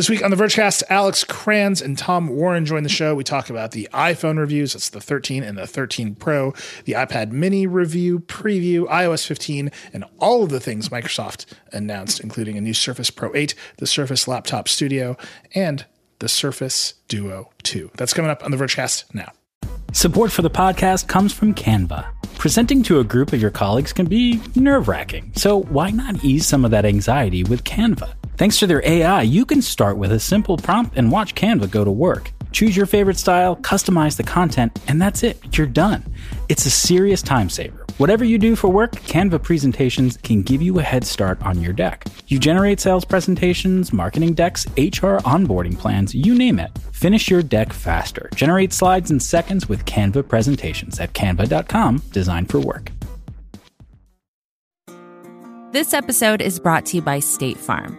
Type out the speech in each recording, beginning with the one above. This week on The VergeCast, Alex Cranz and Tom Warren join the show. We talk about the iPhone reviews. That's the 13 and the 13 Pro, the iPad mini review, preview, iOS 15, and all of the things Microsoft announced, including a new Surface Pro 8, the Surface Laptop Studio, and the Surface Duo 2. That's coming up on The VergeCast now. Support for the podcast comes from Canva. Presenting to a group of your colleagues can be nerve-wracking, so why not ease some of that anxiety with Canva? Thanks to their AI, you can start with a simple prompt and watch Canva go to work. Choose your favorite style, customize the content, and that's it. You're done. It's a serious time saver. Whatever you do for work, Canva presentations can give you a head start on your deck. You generate sales presentations, marketing decks, HR onboarding plans, you name it. Finish your deck faster. Generate slides in seconds with Canva presentations at canva.com, designed for work. This episode is brought to you by State Farm.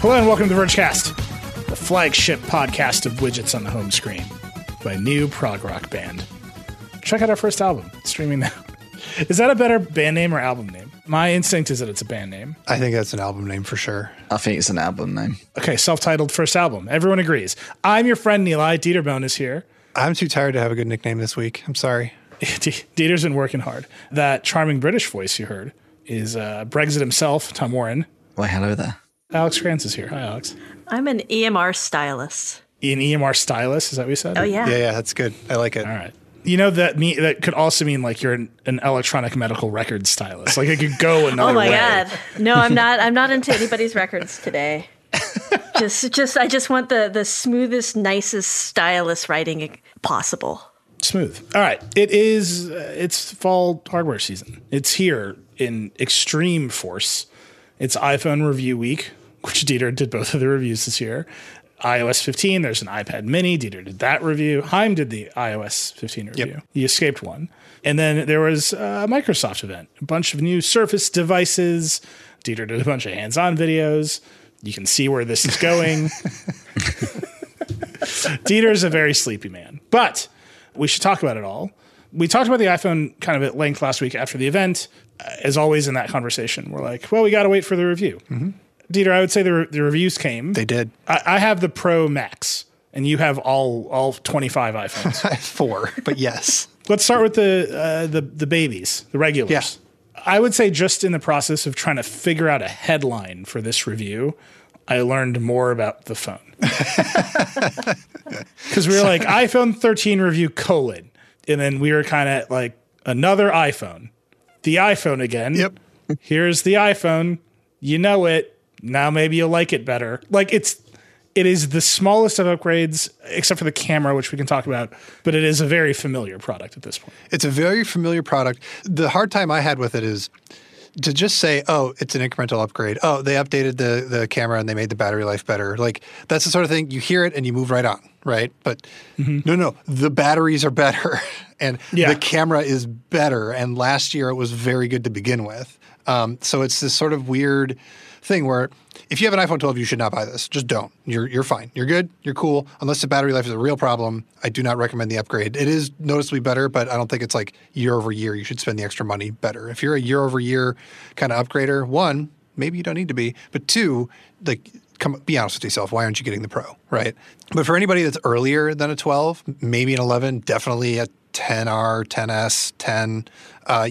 Hello and welcome to The VergeCast, the flagship podcast of widgets on the home screen by new prog rock band. Check out our first album, it's streaming now. Is that a better band name or album name? My instinct is that it's a band name. I think that's an album name for sure. I think it's an album name. Okay, self-titled first album. Everyone agrees. I'm your friend Nilay. Dieter Bohn is here. I'm too tired to have a good nickname this week. I'm sorry. Dieter's been working hard. That charming British voice you heard is Brexit himself, Tom Warren. Why, hello there. Alex Cranz is here. Hi, Alex. I'm an EMR stylist. An EMR stylist? Is that what you said? Oh, yeah. Yeah, that's good. I like it. All right. You know, that could also mean like you're an electronic medical record stylist. Like it could go another way. Oh, my God. No, I'm not into anybody's records today. I just want the smoothest, nicest stylist writing possible. Smooth. All right. It's fall hardware season. It's here in extreme force. It's iPhone review week, which Dieter did both of the reviews this year. iOS 15, there's an iPad mini. Dieter did that review. Haim did the iOS 15 review. Yep. He escaped one. And then there was a Microsoft event, a bunch of new Surface devices. Dieter did a bunch of hands-on videos. You can see where this is going. Dieter's a very sleepy man, but we should talk about it all. We talked about the iPhone kind of at length last week after the event. As always in that conversation, we're like, well, we got to wait for the review. Mm-hmm. Dieter, I would say the reviews came. They did. I have the Pro Max, and you have all 25 iPhones. I have four, but yes. Let's start with the babies, the regulars. Yeah. I would say just in the process of trying to figure out a headline for this review, I learned more about the phone. Because we were like, iPhone 13 review : and then we were kind of like, another iPhone. The iPhone again. Yep. Here's the iPhone. You know it. Now maybe you'll like it better. Like it is the smallest of upgrades, except for the camera, which we can talk about. But it is a very familiar product at this point. It's a very familiar product. The hard time I had with it is to just say, oh, it's an incremental upgrade. Oh, they updated the camera and they made the battery life better. Like that's the sort of thing you hear it and you move right on, right? But no, the batteries are better and the camera is better. And last year it was very good to begin with. So it's this sort of weird thing where if you have an iPhone 12, you should not buy this. Just don't. You're fine. You're good. You're cool. Unless the battery life is a real problem, I do not recommend the upgrade. It is noticeably better, but I don't think it's like year over year. You should spend the extra money better. If you're a year over year kind of upgrader, one, maybe you don't need to be, but two, like be honest with yourself. Why aren't you getting the Pro, right? But for anybody that's earlier than a 12, maybe an 11, definitely a 10R, 10S, 10,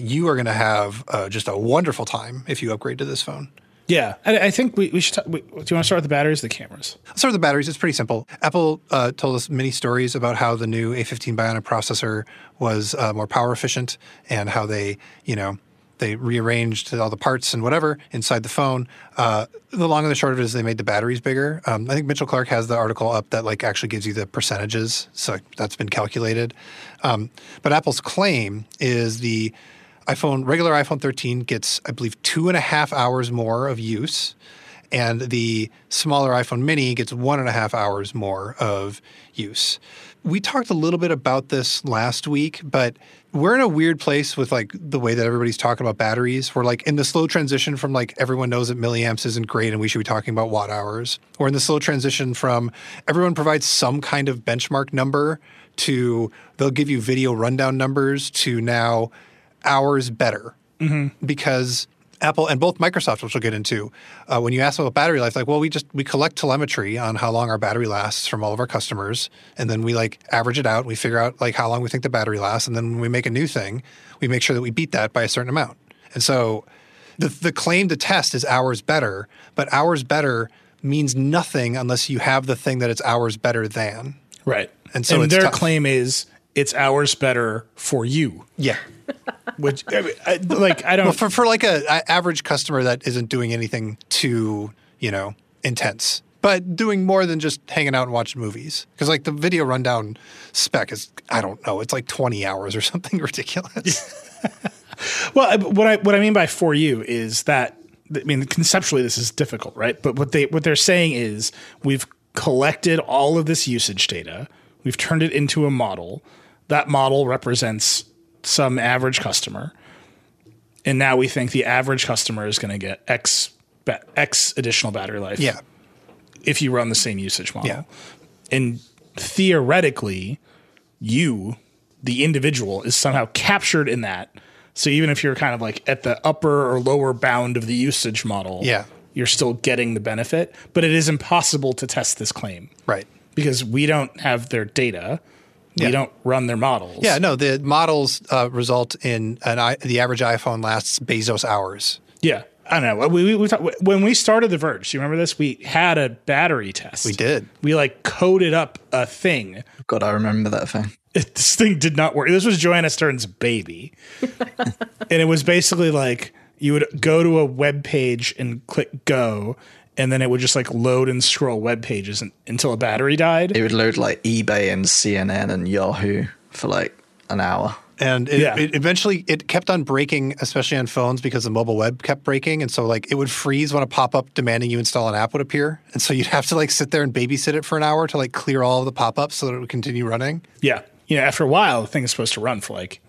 you are going to have just a wonderful time if you upgrade to this phone. Yeah, I think we should – do you want to start with the batteries or the cameras? Let's start with the batteries. It's pretty simple. Apple told us many stories about how the new A15 Bionic processor was more power efficient and how they, you know, they rearranged all the parts and whatever inside the phone. The long and the short of it is they made the batteries bigger. I think Mitchell Clark has the article up that like actually gives you the percentages, so that's been calculated. But Apple's claim is the – regular iPhone 13 gets, I believe, 2.5 hours more of use, and the smaller iPhone mini gets 1.5 hours more of use. We talked a little bit about this last week, but we're in a weird place with like the way that everybody's talking about batteries. We're like in the slow transition from like everyone knows that milliamps isn't great and we should be talking about watt hours. We're in the slow transition from everyone provides some kind of benchmark number to they'll give you video rundown numbers to now hours better. Mm-hmm. Because Apple and both Microsoft, which we'll get into, when you ask about battery life, like, well, we collect telemetry on how long our battery lasts from all of our customers, and then we like average it out, and we figure out like how long we think the battery lasts, and then when we make a new thing, we make sure that we beat that by a certain amount. And so the claim to test is hours better, but hours better means nothing unless you have the thing that it's hours better than. Right. And so their claim is it's hours better for you. Yeah. Which, for like an average customer that isn't doing anything too, intense, but doing more than just hanging out and watching movies. Because, like, the video rundown spec is, I don't know, it's like 20 hours or something ridiculous. Well, what I mean by for you is that, I mean, conceptually this is difficult, right? But what they're saying is we've collected all of this usage data, we've turned it into a model. That model represents some average customer, and now we think the average customer is going to get X additional battery life. Yeah, if you run the same usage model. Yeah. And theoretically, you, the individual, is somehow captured in that. So even if you're kind of like at the upper or lower bound of the usage model, yeah, you're still getting the benefit. But it is impossible to test this claim, right? Because we don't have their data. We don't run their models. Yeah, no, the models result in the average iPhone lasts Bezos hours. Yeah, I don't know. When we started The Verge, do you remember this? We had a battery test. We did. We like coded up a thing. God, I remember that thing. This thing did not work. This was Joanna Stern's baby. And it was basically like you would go to a web page and click go, and then it would just like load and scroll web pages until a battery died. It would load like eBay and CNN and Yahoo for like an hour. And it eventually, it kept on breaking, especially on phones, because the mobile web kept breaking. And so like it would freeze when a pop-up demanding you install an app would appear. And so you'd have to like sit there and babysit it for an hour to like clear all of the pop-ups so that it would continue running. Yeah. After a while, the thing is supposed to run for like,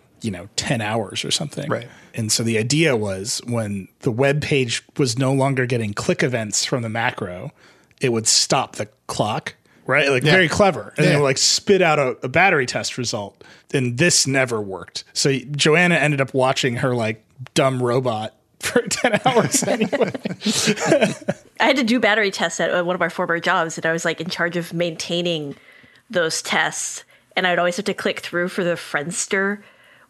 10 hours or something. Right. And so the idea was when the web page was no longer getting click events from the macro, it would stop the clock, right? Like very clever. And it would like spit out a battery test result. And this never worked. So Joanna ended up watching her like dumb robot for 10 hours anyway. I had to do battery tests at one of our former jobs, and I was like in charge of maintaining those tests. And I would always have to click through for the Friendster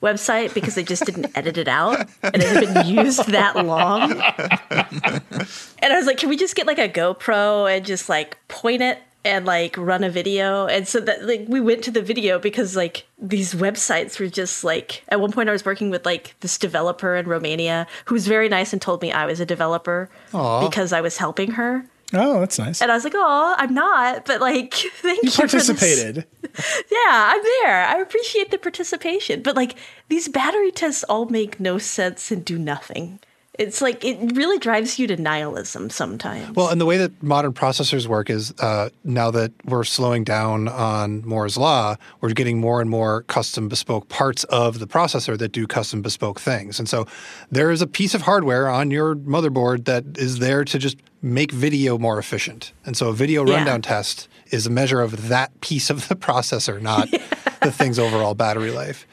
website because they just didn't edit it out and it had been used that long. And I was like, can we just get like a GoPro and just like point it and like run a video? And so that like we went to the video because like these websites were just like, at one point I was working with like this developer in Romania who was very nice and told me I was a developer. Aww. Because I was helping her. Oh, that's nice. And I was like, oh, I'm not, but like, thank you. You participated. Yeah, I'm there. I appreciate the participation. But like, these battery tests all make no sense and do nothing. It's like, it really drives you to nihilism sometimes. Well, and the way that modern processors work is now that we're slowing down on Moore's Law, we're getting more and more custom bespoke parts of the processor that do custom bespoke things. And so there is a piece of hardware on your motherboard that is there to just make video more efficient. And so a video rundown test is a measure of that piece of the processor, not the thing's overall battery life.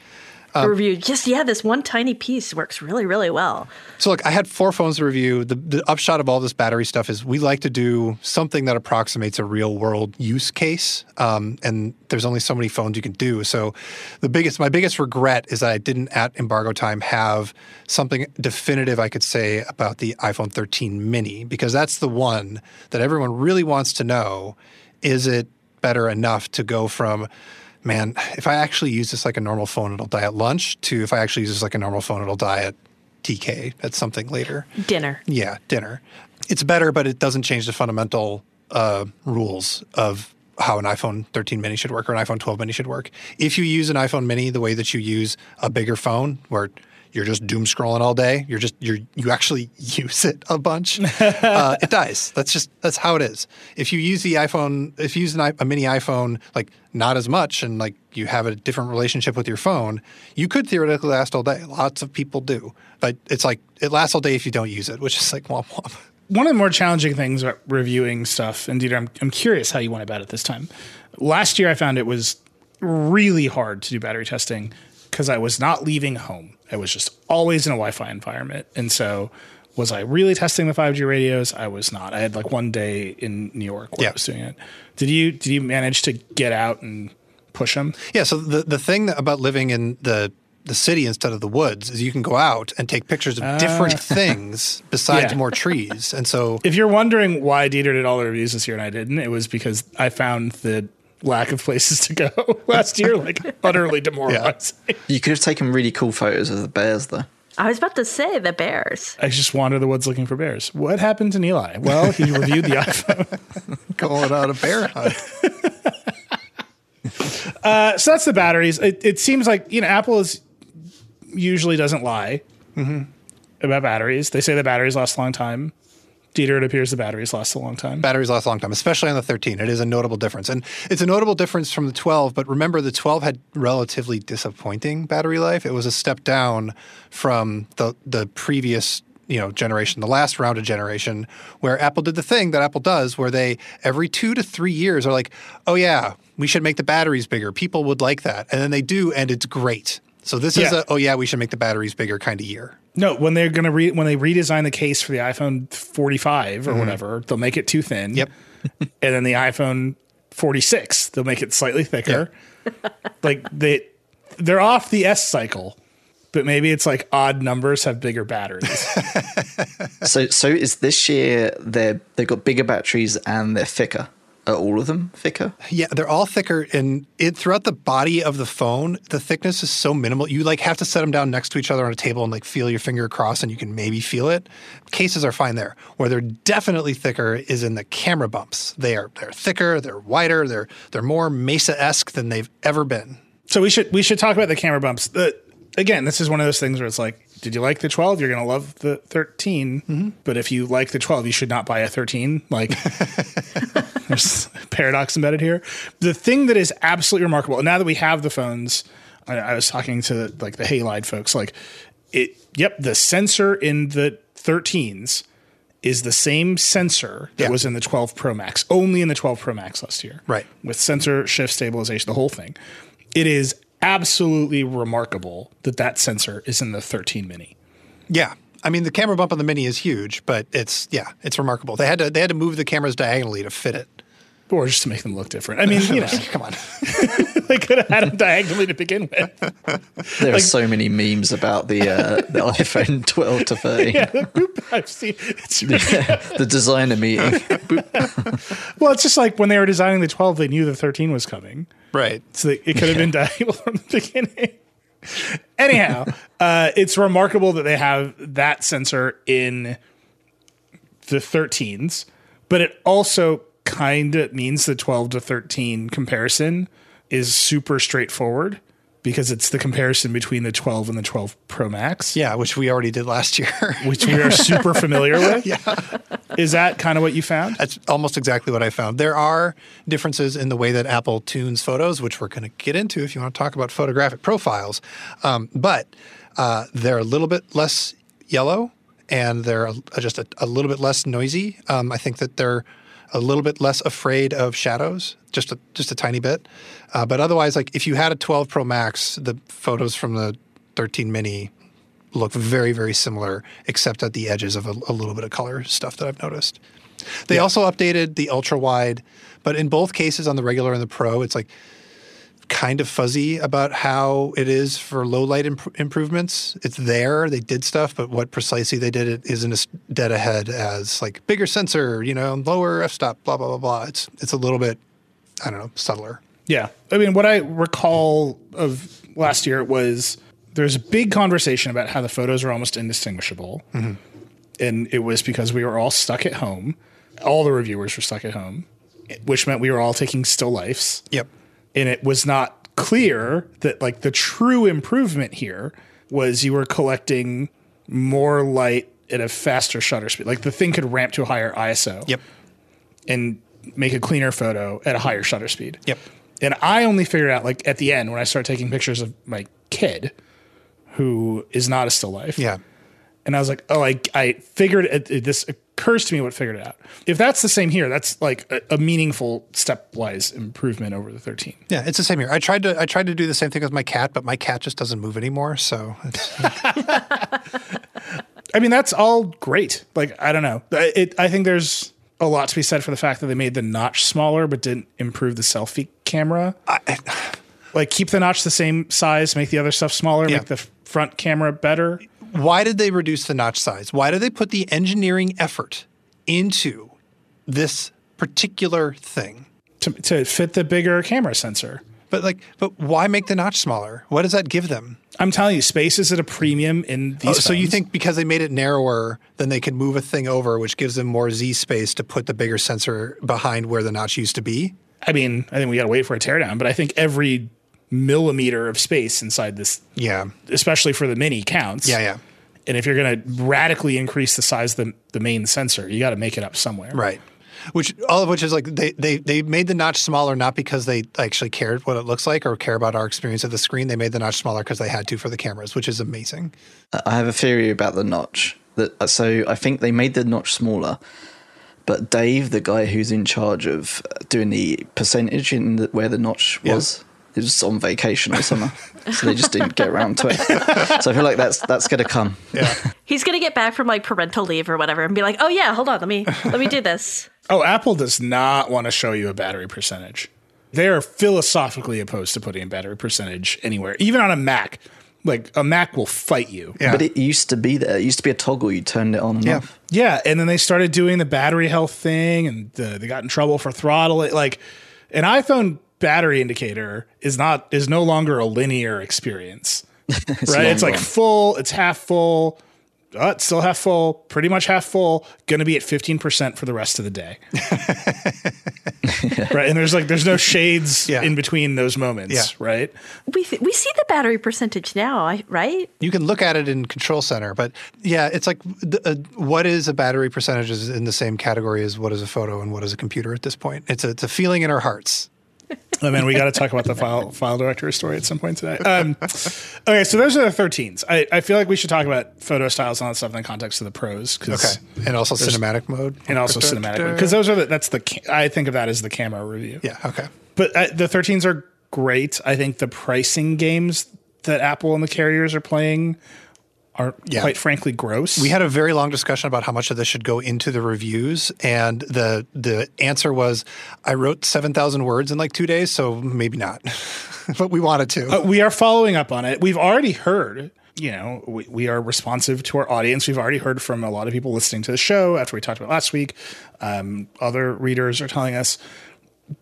Review just this one tiny piece works really, really well. So look, I had 4 phones to review. The upshot of all this battery stuff is we like to do something that approximates a real world use case, and there's only so many phones you can do. So my biggest regret is that I didn't at embargo time have something definitive I could say about the iPhone 13 mini, because that's the one that everyone really wants to know. Is it better enough to go from, man, if I actually use this like a normal phone, it'll die at lunch, to if I actually use this like a normal phone, it'll die at TK, at something later. Dinner. Yeah, dinner. It's better, but it doesn't change the fundamental rules of how an iPhone 13 mini should work or an iPhone 12 mini should work. If you use an iPhone mini the way that you use a bigger phone, where you're just doom scrolling all day, you actually use it a bunch, it dies. That's how it is. If you use the iPhone, if you use a mini iPhone, like not as much, and like you have a different relationship with your phone, you could theoretically last all day. Lots of people do, but it's like it lasts all day if you don't use it, which is like womp womp. One of the more challenging things about reviewing stuff, and Dieter, I'm curious how you went about it this time. Last year, I found it was really hard to do battery testing because I was not leaving home. I was just always in a Wi-Fi environment. And so was I really testing the 5G radios? I was not. I had like one day in New York where I was doing it. Did you manage to get out and push them? Yeah, so the thing about living in the city instead of the woods is you can go out and take pictures of different things besides more trees. And so if you're wondering why Dieter did all the reviews this year and I didn't, it was because I found the lack of places to go last year like utterly demoralizing. Yeah. You could have taken really cool photos of the bears though. I was about to say the bears. I just wander the woods looking for bears. What happened to Nilay? Well, he reviewed the iPhone. Calling out a bear hunt. So that's the batteries. It seems like, you know, Apple is usually doesn't lie about batteries. They say the batteries last a long time. Dieter, it appears the batteries last a long time. Batteries last a long time, especially on the 13. It is a notable difference. And it's a notable difference from the 12, but remember the 12 had relatively disappointing battery life. It was a step down from the previous, you know, generation, the last round of generation, where Apple did the thing that Apple does where they every 2 to 3 years are like, oh yeah, we should make the batteries bigger. People would like that. And then they do, and it's great. So this is a, oh yeah, we should make the batteries bigger kind of year. No, when they're going to when they redesign the case for the iPhone 45 or whatever, they'll make it too thin. Yep. And then the iPhone 46, they'll make it slightly thicker. Yep. Like they're off the S cycle, but maybe it's like odd numbers have bigger batteries. So is this year they've got bigger batteries and they're thicker? Are all of them thicker? Yeah, they're all thicker. And throughout the body of the phone, the thickness is so minimal. You like have to set them down next to each other on a table and like feel your finger across and you can maybe feel it. Cases are fine there. Where they're definitely thicker is in the camera bumps. They're thicker, they're wider, they're more Mesa-esque than they've ever been. So we should talk about the camera bumps. Again, this is one of those things where it's like, did you like the 12? You're going to love the 13. Mm-hmm. But if you like the 12, you should not buy a 13. Like, there's a paradox embedded here. The thing that is absolutely remarkable, and now that we have the phones, I was talking to like the Halide folks, like it. Yep, the sensor in the 13s is the same sensor that was in the 12 Pro Max, only in the 12 Pro Max last year. Right. With sensor shift stabilization, the whole thing. It is absolutely remarkable that sensor is in the 13 mini. Yeah. I mean, the camera bump on the mini is huge, but it's remarkable. They had to move the cameras diagonally to fit it. Or just to make them look different. I mean, you know, come on. They could have had them diagonally to begin with. There are so many memes about the iPhone 12 to 13. Yeah, the boop I've seen. The designer meeting. Well, it's just like when they were designing the 12, they knew the 13 was coming. Right. So it could have been diagonal from the beginning. Anyhow, it's remarkable that they have that sensor in the 13s, but it also kind of means the 12 to 13 comparison is super straightforward because it's the comparison between the 12 and the 12 Pro Max. Yeah, which we already did last year. Which we are super familiar with. Yeah. Is that kind of what you found? That's almost exactly what I found. There are differences in the way that Apple tunes photos, which we're going to get into if you want to talk about photographic profiles. But they're a little bit less yellow and they're just a little bit less noisy. I think that they're a little bit less afraid of shadows, just a tiny bit. But otherwise, like if you had a 12 Pro Max, the photos from the 13 mini look very, very similar, except at the edges of a little bit of color stuff that I've noticed. They also updated the ultra wide, but in both cases on the regular and the Pro, it's like kind of fuzzy about how it is for low light improvements. It's there, they did stuff, but what precisely they did it isn't as dead ahead as like bigger sensor, you know, lower f-stop, blah, blah, blah, blah. It's a little bit, I don't know, subtler. Yeah. I mean, what I recall of last year was there's a big conversation about how the photos are almost indistinguishable. Mm-hmm. And it was because we were all stuck at home. All the reviewers were stuck at home, which meant we were all taking still lifes. Yep. And it was not clear that like the true improvement here was you were collecting more light at a faster shutter speed. Like the thing could ramp to a higher ISO. Yep. And make a cleaner photo at a higher shutter speed. Yep. And I only figured out like at the end when I started taking pictures of my kid who is not a still life. Yeah. And I was like, oh, I figured it, this occurs to me what figured it out. If that's the same here, that's like a meaningful stepwise improvement over the 13. Yeah, it's the same here. I tried to do the same thing with my cat, but my cat just doesn't move anymore. So it's, I mean, that's all great. Like, I don't know. I think there's a lot to be said for the fact that they made the notch smaller, but didn't improve the selfie camera. Like keep the notch the same size, make the other stuff smaller, yeah. Make the front camera better. Why did they reduce the notch size? Why did they put the engineering effort into this particular thing? To fit the bigger camera sensor. But why make the notch smaller? What does that give them? I'm telling you, space is at a premium in these phones. So you think because they made it narrower, then they can move a thing over, which gives them more Z space to put the bigger sensor behind where the notch used to be? I mean, I think we got to wait for a teardown, but I think every millimeter of space inside this, yeah, especially for the mini counts. Yeah, yeah. And if you're going to radically increase the size of the main sensor, you got to make it up somewhere. Right. Which is like they made the notch smaller not because they actually cared what it looks like or care about our experience of the screen. They made the notch smaller because they had to for the cameras, which is amazing. I have a theory about the notch. So I think they made the notch smaller, but Dave, the guy who's in charge of doing the percentage in where the notch was, it was on vacation all summer, so they just didn't get around to it. So I feel like that's going to come. Yeah, he's going to get back from like parental leave or whatever and be like, oh yeah, hold on, let me do this. Oh, Apple does not want to show you a battery percentage. They are philosophically opposed to putting a battery percentage anywhere, even on a Mac. Like a Mac will fight you. Yeah. But it used to be there. It used to be a toggle. You turned it on and off. Yeah, and then they started doing the battery health thing, and they got in trouble for throttle. Like an iPhone battery indicator is no longer a linear experience, right? It's like full, it's half full, it's still half full, pretty much half full, going to be at 15% for the rest of the day. Right? And there's no shades in between those moments, right? We see the battery percentage now, right? You can look at it in Control Center, but yeah, it's like what is a battery percentage is in the same category as what is a photo and what is a computer at this point. It's a feeling in our hearts. Oh, man, we got to talk about the file director story at some point today. Okay, so those are the 13s. I feel like we should talk about photo styles and all that stuff in the context of the pros. And also cinematic mode. And also cinematic mode. Because I think of that as the camera review. Yeah, okay. But the 13s are great. I think the pricing games that Apple and the carriers are playing are quite frankly gross. We had a very long discussion about how much of this should go into the reviews, and the answer was, I wrote 7,000 words in like 2 days, so maybe not. But we wanted to. We are following up on it. We've already heard, we are responsive to our audience. We've already heard from a lot of people listening to the show after we talked about last week. Other readers are telling us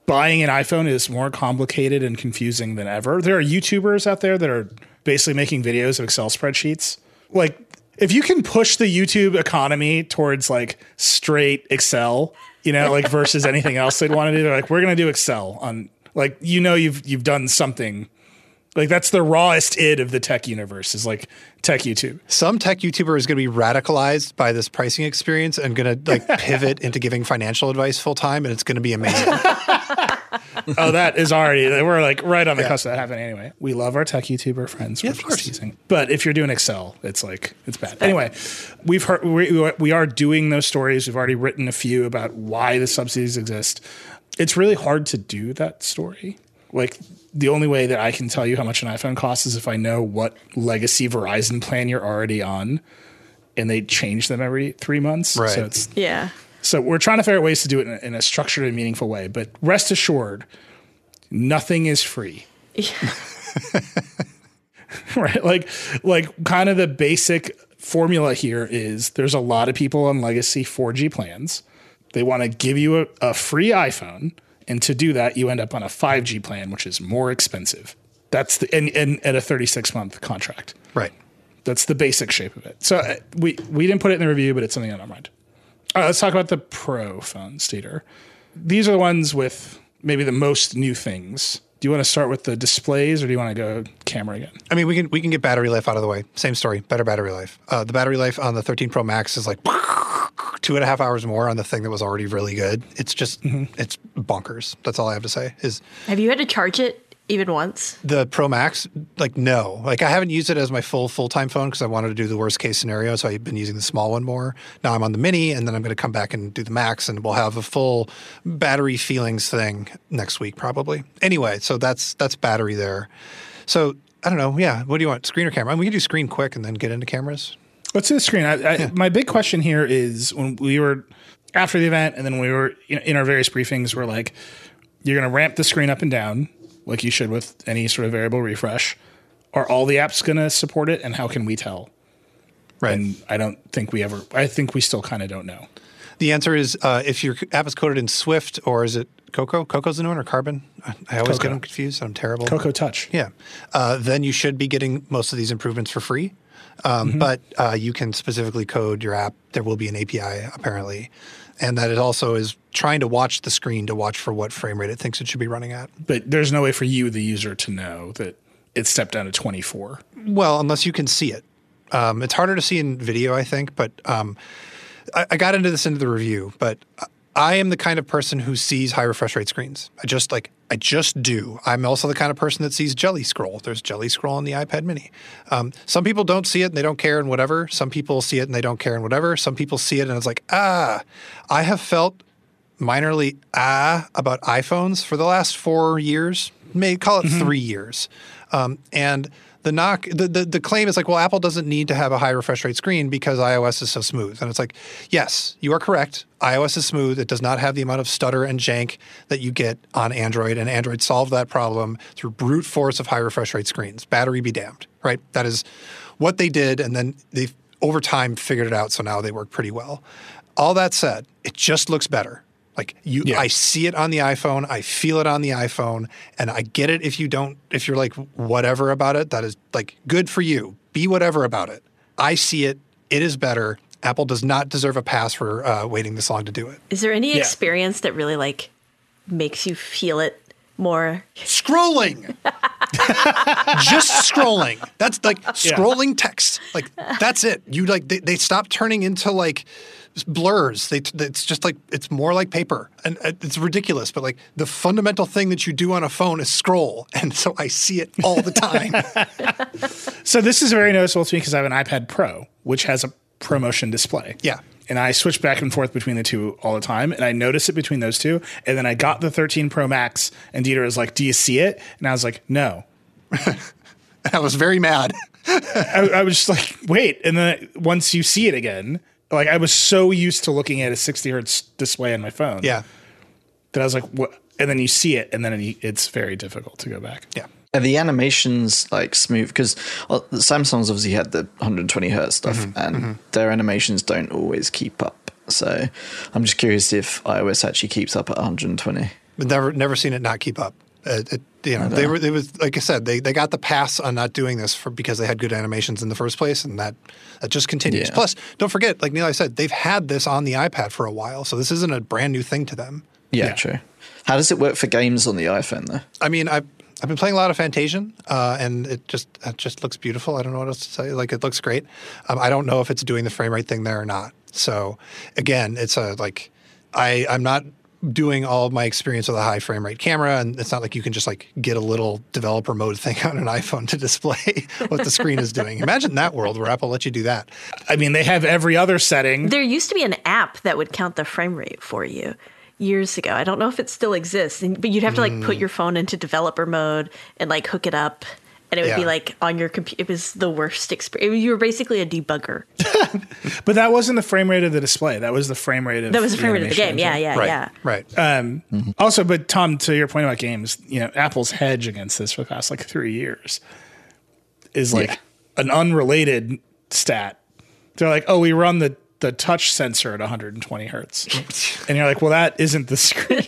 buying an iPhone is more complicated and confusing than ever. There are YouTubers out there that are basically making videos of Excel spreadsheets. Like, if you can push the YouTube economy towards, like, straight Excel, versus anything else they'd want to do, they're like, we're going to do Excel on, like, you've done something. Like, that's the rawest id of the tech universe is, like, tech YouTube. Some tech YouTuber is going to be radicalized by this pricing experience and going to, like, pivot into giving financial advice full time, and it's going to be amazing. Oh, that is already, we're like right on the cusp of that happening anyway. We love our tech YouTuber friends. Yeah, of course. Teasing. But if you're doing Excel, it's bad. Anyway, we've heard, we are doing those stories. We've already written a few about why the subsidies exist. It's really hard to do that story. Like the only way that I can tell you how much an iPhone costs is if I know what legacy Verizon plan you're already on, and they change them every 3 months. Right. So So we're trying to figure out ways to do it in a structured and meaningful way. But rest assured, nothing is free. Yeah. Right? Like kind of the basic formula here is there's a lot of people on legacy 4G plans. They want to give you a free iPhone. And to do that, you end up on a 5G plan, which is more expensive. That's and at a 36-month contract. Right. That's the basic shape of it. So we didn't put it in the review, but it's something on our mind. Let's talk about the pro phones, Dieter. These are the ones with maybe the most new things Do you want to start with the displays, or do you want to go camera again? I mean, we can get battery life out of the way. Same story, better battery life. The battery life on the 13 Pro Max is like 2.5 hours more on the thing that was already really good. It's just it's bonkers. That's all I have to say. Is have you had to charge it? Even once? The Pro Max? Like, no. Like, I haven't used it as my full-time phone because I wanted to do the worst-case scenario, so I've been using the small one more. Now I'm on the Mini, and then I'm going to come back and do the Max, and we'll have a full battery feelings thing next week, probably. Anyway, so that's battery there. So, I don't know. Yeah. What do you want? Screen or camera? I mean, we can do screen quick and then get into cameras. Let's do the screen. My big question here is when we were after the event and then we were in our various briefings, we're like, you're going to ramp the screen up and down, like you should with any sort of variable refresh. Are all the apps going to support it, and how can we tell? Right. And I think we still kind of don't know. The answer is if your app is coded in Swift, or is it Cocoa? Cocoa's the new one, or Carbon? I always get them confused. I'm terrible. Cocoa Touch. Yeah. Then you should be getting most of these improvements for free. But you can specifically code your app. There will be an API, apparently. And that it also is trying to watch the screen to watch for what frame rate it thinks it should be running at. But there's no way for you, the user, to know that it stepped down to 24. Well, unless you can see it. It's harder to see in video, I think. But I got into this into the review. But I am the kind of person who sees high refresh rate screens. I just do. I'm also the kind of person that sees jelly scroll. There's jelly scroll on the iPad mini. Some people don't see it and they don't care and whatever. Some people see it and they don't care and whatever. Some people see it and it's like, I have felt minorly about iPhones for the last 4 years. May call it 3 years. And the knock, the claim is like, well, Apple doesn't need to have a high refresh rate screen because iOS is so smooth. And it's like, yes, you are correct. iOS is smooth. It does not have the amount of stutter and jank that you get on Android. And Android solved that problem through brute force of high refresh rate screens. Battery be damned, right? That is what they did. And then they've over time figured it out. So now they work pretty well. All that said, it just looks better. Like I see it on the iPhone, I feel it on the iPhone, and I get it if you're like whatever about it, that is like good for you. Be whatever about it. I see it. It is better. Apple does not deserve a pass for waiting this long to do it. Is there any experience that really like makes you feel it more? Scrolling. Just scrolling. That's like scrolling text. Like that's it. You like they stop turning into like blurs. It's just like it's more like paper, and it's ridiculous. But like the fundamental thing that you do on a phone is scroll, and so I see it all the time. So this is very noticeable to me because I have an iPad Pro, which has a ProMotion display. Yeah, and I switch back and forth between the two all the time, and I notice it between those two. And then I got the 13 Pro Max, and Dieter was like, "Do you see it?" And I was like, "No." I was very mad. I was just like, "Wait!" And then once you see it again. Like, I was so used to looking at a 60 hertz display on my phone. Yeah. That I was like, what? And then you see it, and then it's very difficult to go back. Yeah. And the animation's, like, smooth. Because Samsung's obviously had the 120 hertz stuff, and their animations don't always keep up. So I'm just curious if iOS actually keeps up at 120. But never seen it not keep up. It was like I said, they got the pass on not doing this because they had good animations in the first place, and that just continues. Yeah. Plus, don't forget, like Nilay said, they've had this on the iPad for a while, so this isn't a brand new thing to them. Yeah, true. How does it work for games on the iPhone though? I mean, I've been playing a lot of Fantasian, and it just looks beautiful. I don't know what else to say. Like, it looks great. I don't know if it's doing the frame rate thing there or not. So again, it's a like I'm not doing all of my experience with a high frame rate camera, and it's not like you can just like get a little developer mode thing on an iPhone to display what the screen is doing. Imagine that world where Apple lets you do that. I mean, they have every other setting. There used to be an app that would count the frame rate for you years ago. I don't know if it still exists, but you'd have to like put your phone into developer mode and like hook it up. And it would be like on your computer. It was the worst experience. You were basically a debugger. But that wasn't the frame rate of the display. That was the frame rate of the game. Yeah. Right. Also, but Tom, to your point about games, Apple's hedge against this for the past like 3 years is like an unrelated stat. They're like, oh, we run the touch sensor at 120 hertz. And you're like, well, that isn't the screen.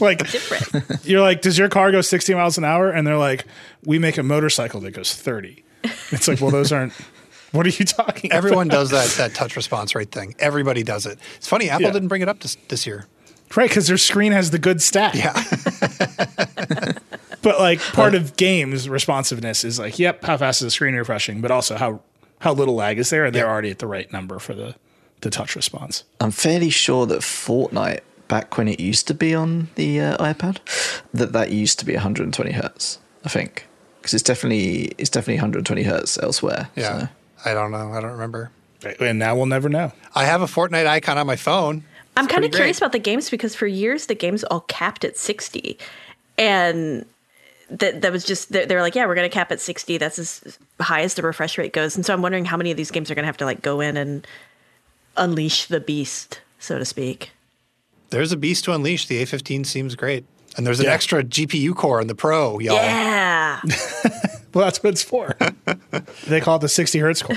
Like, different. You're like, does your car go 60 miles an hour? And they're like, we make a motorcycle that goes 30. It's like, well, those aren't, what are you talking about? Everyone does that touch response rate thing. Everybody does it. It's funny, Apple didn't bring it up this year. Right, because their screen has the good stat. Yeah. But like part of games responsiveness is like, yep, how fast is the screen refreshing, but also how little lag is there? They're already at the right number for the touch response. I'm fairly sure that Fortnite, back when it used to be on the iPad, that used to be 120 hertz, I think. Because it's definitely 120 hertz elsewhere. Yeah, so. I don't know. I don't remember. And now we'll never know. I have a Fortnite icon on my phone. I'm kind of curious about the games because for years the games all capped at 60, and that was just they were like, yeah, we're going to cap at 60. That's as high as the refresh rate goes. And so I'm wondering how many of these games are going to have to like go in and unleash the beast, so to speak. There's a beast to unleash. The A15 seems great. And there's an extra GPU core in the Pro, y'all. Yeah. Well, that's what it's for. They call it the 60 hertz core.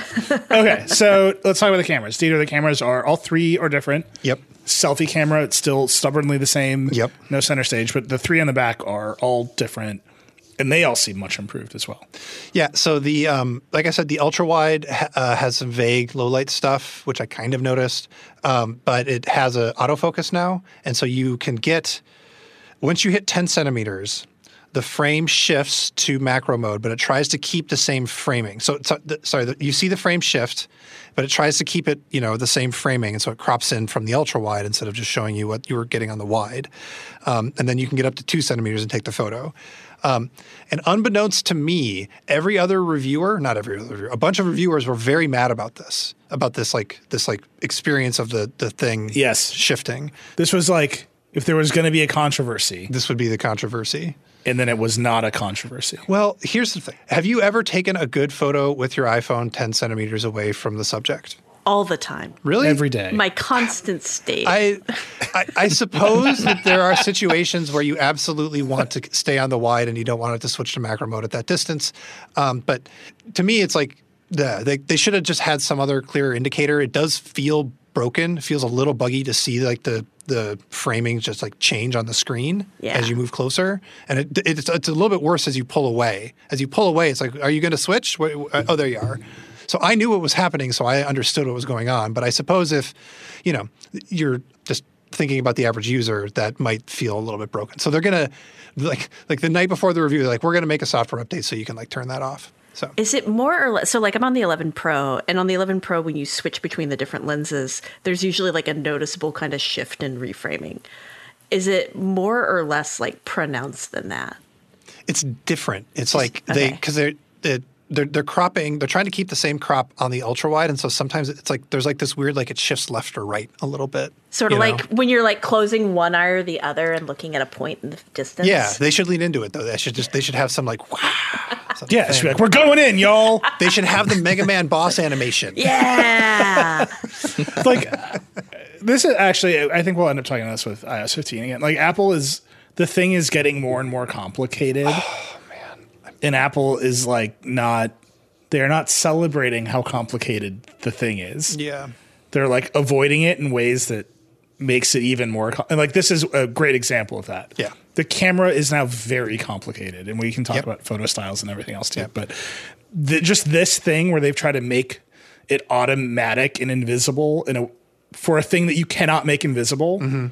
Okay, so let's talk about the cameras. Dieter, the cameras are all three are different. Yep. Selfie camera, it's still stubbornly the same. Yep. No center stage, but the three on the back are all different. And they all seem much improved as well. Yeah. So the like I said, the ultra wide has some vague low light stuff, which I kind of noticed. But it has an autofocus now, and so you can get once you hit 10 centimeters, the frame shifts to macro mode, but it tries to keep the same framing. You see the frame shift, but it tries to keep it, the same framing, and so it crops in from the ultra wide instead of just showing you what you were getting on the wide. And then you can get up to 2 centimeters and take the photo. And unbeknownst to me, a bunch of reviewers were very mad about this, about this experience of the thing shifting. This was like, if there was going to be a controversy, this would be the controversy. And then it was not a controversy. Well, here's the thing. Have you ever taken a good photo with your iPhone 10 centimeters away from the subject? All the time. Really? Every day. My constant state. I suppose that there are situations where you absolutely want to stay on the wide and you don't want it to switch to macro mode at that distance. But to me, it's like they should have just had some other clearer indicator. It does feel broken. It feels a little buggy to see like the framing just like change on the screen as you move closer. And it's a little bit worse as you pull away. As you pull away, it's like, are you going to switch? Oh, there you are. So I knew what was happening, so I understood what was going on. But I suppose if, you're just thinking about the average user, that might feel a little bit broken. So they're going to, like the night before the review, they're like, we're going to make a software update so you can like turn that off. So. Is it more or less? So like I'm on the 11 Pro, and on the 11 Pro, when you switch between the different lenses, there's usually like a noticeable kind of shift in reframing. Is it more or less like pronounced than that? It's different. It's like they're cropping. They're trying to keep the same crop on the ultra wide, and so sometimes it's like there's like this weird like it shifts left or right a little bit. Sort of like when you're like closing one eye or the other and looking at a point in the distance. Yeah, they should lean into it though. They should have some like wow. Yeah, should be like, we're going in, y'all. They should have the Mega Man boss animation. Yeah. Like this is actually, I think we'll end up talking about this with iOS 15 again. Like Apple is the thing is getting more and more complicated. And Apple is like they're not celebrating how complicated the thing is. Yeah. They're like avoiding it in ways that makes it even more. And like this is a great example of that. Yeah. The camera is now very complicated and we can talk about photo styles and everything else too. Yep. But just this thing where they've tried to make it automatic and invisible for a thing that you cannot make invisible,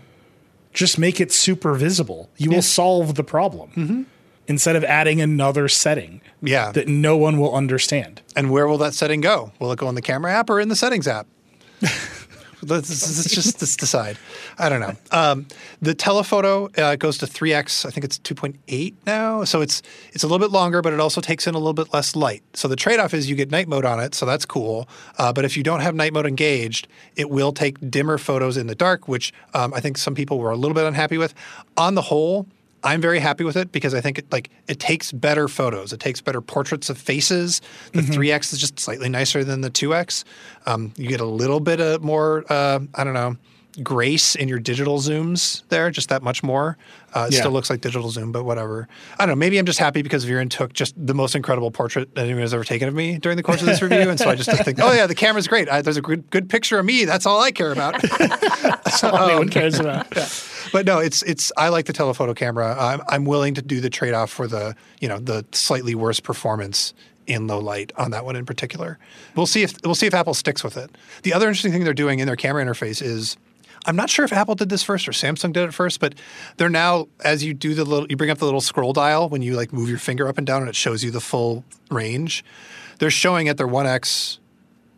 just make it super visible. You will solve the problem. Mm-hmm. Instead of adding another setting that no one will understand. And where will that setting go? Will it go in the camera app or in the settings app? let's decide. I don't know. The telephoto goes to 3x. I think it's 2.8 now. So it's a little bit longer, but it also takes in a little bit less light. So the trade-off is you get night mode on it, so that's cool. But if you don't have night mode engaged, it will take dimmer photos in the dark, which I think some people were a little bit unhappy with. On the whole, I'm very happy with it because I think it takes better photos. It takes better portraits of faces. The 3X is just slightly nicer than the 2X. You get a little bit of more, grace in your digital zooms there, just that much more. It still looks like digital zoom, but whatever. I don't know. Maybe I'm just happy because Viren took just the most incredible portrait that anyone has ever taken of me during the course of this review. And so I just think, oh, yeah, the camera's great. There's a good picture of me. That's all I care about. That's all anyone cares about. Yeah. But no, I like the telephoto camera. I'm willing to do the trade-off for the, the slightly worse performance in low light on that one in particular. We'll see if Apple sticks with it. The other interesting thing they're doing in their camera interface is I'm not sure if Apple did this first or Samsung did it first, but they're now, as you do the little, you bring up the little scroll dial when you like move your finger up and down and it shows you the full range. They're showing at their 1X,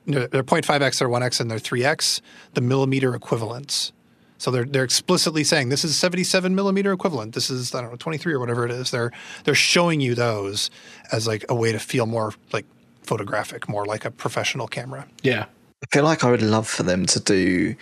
their 0.5X, their 1X, and their 3X, the millimeter equivalents. So they're explicitly saying this is 77 millimeter equivalent. This is, I don't know, 23 or whatever it is. They're showing you those as like a way to feel more like photographic, more like a professional camera. Yeah. I feel like I would love for them to do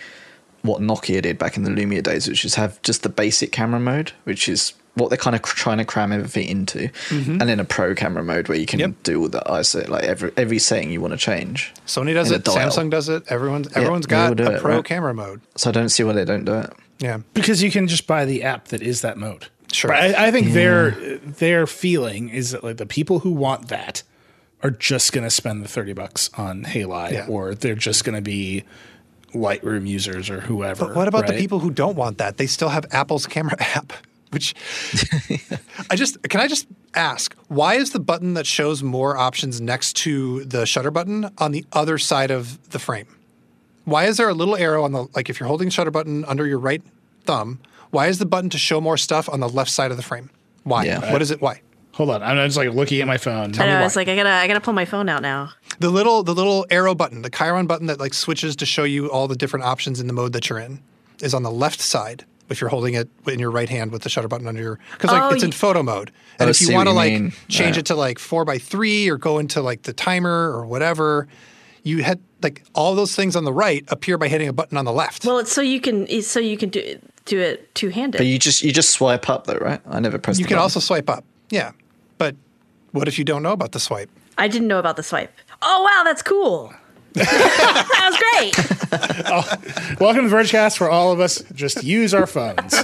what Nokia did back in the Lumia days, which is have just the basic camera mode, which is what they're kind of trying to cram everything into, mm-hmm. and then a pro camera mode where you can do all the ISO, like every setting you want to change. Sony does it, Samsung does it, everyone's got a pro camera mode. So I don't see why they don't do it. Yeah, because you can just buy the app that is that mode. Sure, but I think their feeling is that like the people who want that are just going to spend the $30 on Halide, or they're just going to be Lightroom users or whoever. But what about the people who don't want that? They still have Apple's camera app. Which can I just ask, why is the button that shows more options next to the shutter button on the other side of the frame? Why is there a little arrow on the, like if you're holding the shutter button under your right thumb, why is the button to show more stuff on the left side of the frame? Why? Yeah. What is it? Why? Hold on. I'm just like looking at my phone. Tell me why. It's like I gotta pull my phone out now. The little arrow button, the Chiron button that like switches to show you all the different options in the mode that you're in is on the left side. If you're holding it in your right hand with the shutter button under your, because like it's in photo mode, and if you want to like change it to like 4:3 or go into like the timer or whatever, you had like all those things on the right appear by hitting a button on the left. Well, it's so you can do it two handed. But you just swipe up though, right? I never pressed. You can also swipe up, yeah. But what if you don't know about the swipe? I didn't know about the swipe. Oh wow, that's cool. That was great. Welcome to VergeCast, where all of us just use our phones.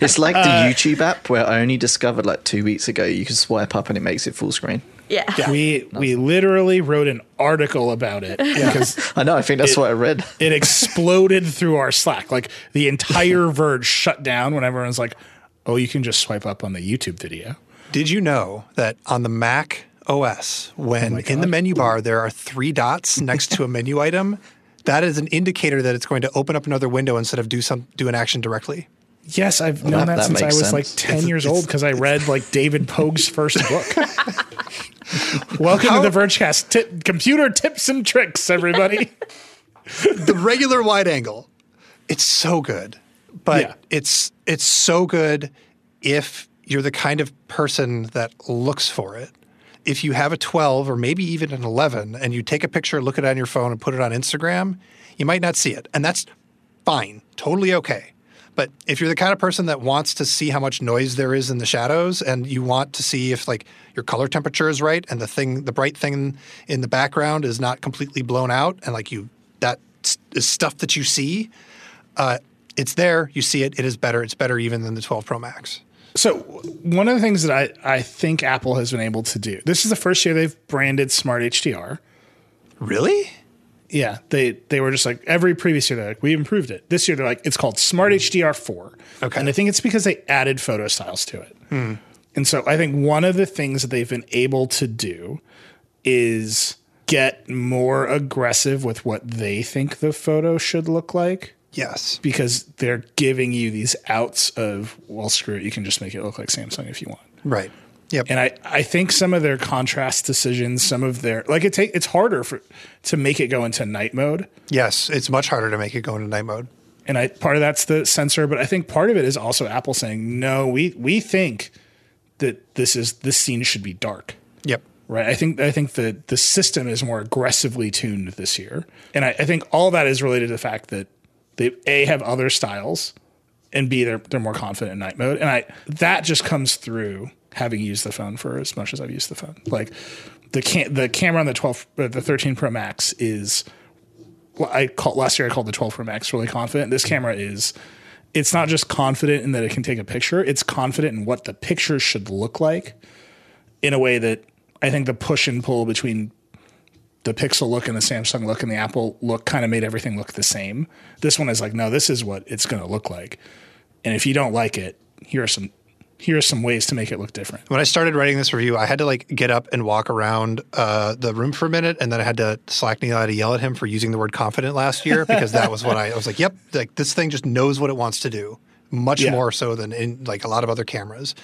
It's like the YouTube app where I only discovered like 2 weeks ago you can swipe up and it makes it full screen. Yeah. We literally wrote an article about it. Because I know, I think that's what I read. It exploded through our Slack. Like the entire Verge shut down when everyone's like, oh, you can just swipe up on the YouTube video. Did you know that on the Mac OS, when in the menu bar there are 3 dots next to a menu item, that is an indicator that it's going to open up another window instead of do an action directly. Yes, I've known that since I was like 10 years old because I read like David Pogue's first book. Welcome to the VergeCast, computer tips and tricks, everybody. The regular wide angle, it's so good, but it's so good if you're the kind of person that looks for it. If you have a 12 or maybe even an 11 and you take a picture, look at it on your phone and put it on Instagram, you might not see it. And that's fine, totally okay. But if you're the kind of person that wants to see how much noise there is in the shadows and you want to see if like your color temperature is right and the bright thing in the background is not completely blown out and like that is stuff that you see, it's there, you see it, it is better. It's better even than the 12 Pro Max. So one of the things that I think Apple has been able to do, this is the first year they've branded Smart HDR. Really? Yeah. They were just like, every previous year, they're like, we improved it. This year, they're like, it's called Smart HDR 4. Okay. And I think it's because they added photo styles to it. Hmm. And so I think one of the things that they've been able to do is get more aggressive with what they think the photo should look like. Yes. Because they're giving you these outs of, well, screw it, you can just make it look like Samsung if you want. Right. Yep. And I think some of their contrast decisions, some of their – like it's harder to make it go into night mode. Yes. It's much harder to make it go into night mode. And part of that's the sensor, but I think part of it is also Apple saying, no, we think that this scene should be dark. Yep. Right. I think the system is more aggressively tuned this year. And I think all that is related to the fact that they A, have other styles, and B, they're more confident in night mode. And that just comes through having used the phone for as much as I've used the phone. Like the camera on the 13 Pro Max is, last year I called the 12 Pro Max really confident. This camera is, it's not just confident in that it can take a picture. It's confident in what the picture should look like in a way that I think the push and pull between the Pixel look and the Samsung look and the Apple look kind of made everything look the same. This one is like, no, this is what it's going to look like. And if you don't like it, here are some here are some ways to make it look different. When I started writing this review, I had to like get up and walk around the room for a minute, and then I had to Slack Nilay to yell at him for using the word confident last year, because that was what I was like, yep, like this thing just knows what it wants to do, much more so than in like a lot of other cameras.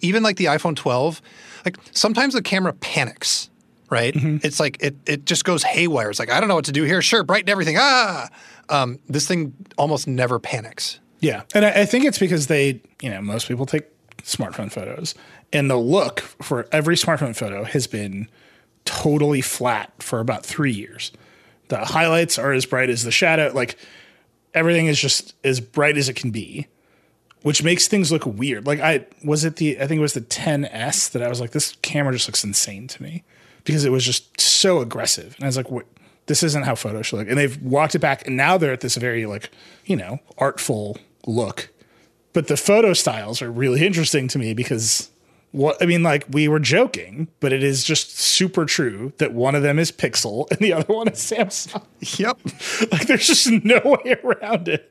Even like the iPhone 12, like sometimes the camera panics, right? It's like it just goes haywire. It's like, I don't know what to do here. Sure, brighten everything. This thing almost never panics. Yeah, and I think it's because they, you know, most people take smartphone photos, and the look for every smartphone photo has been totally flat for about 3 years. The highlights are as bright as the shadow. Like everything is just as bright as it can be, which makes things look weird. Like I think it was the 10S that I was like, this camera just looks insane to me, because it was just so aggressive. And I was like, what? This isn't how photos should look. And they've walked it back, and now they're at this very, like, you know, artful look. But the photo styles are really interesting to me, because what I mean, like, we were joking, but it is just super true that one of them is Pixel and the other one is Samsung. Yep. Like, there's just no way around it.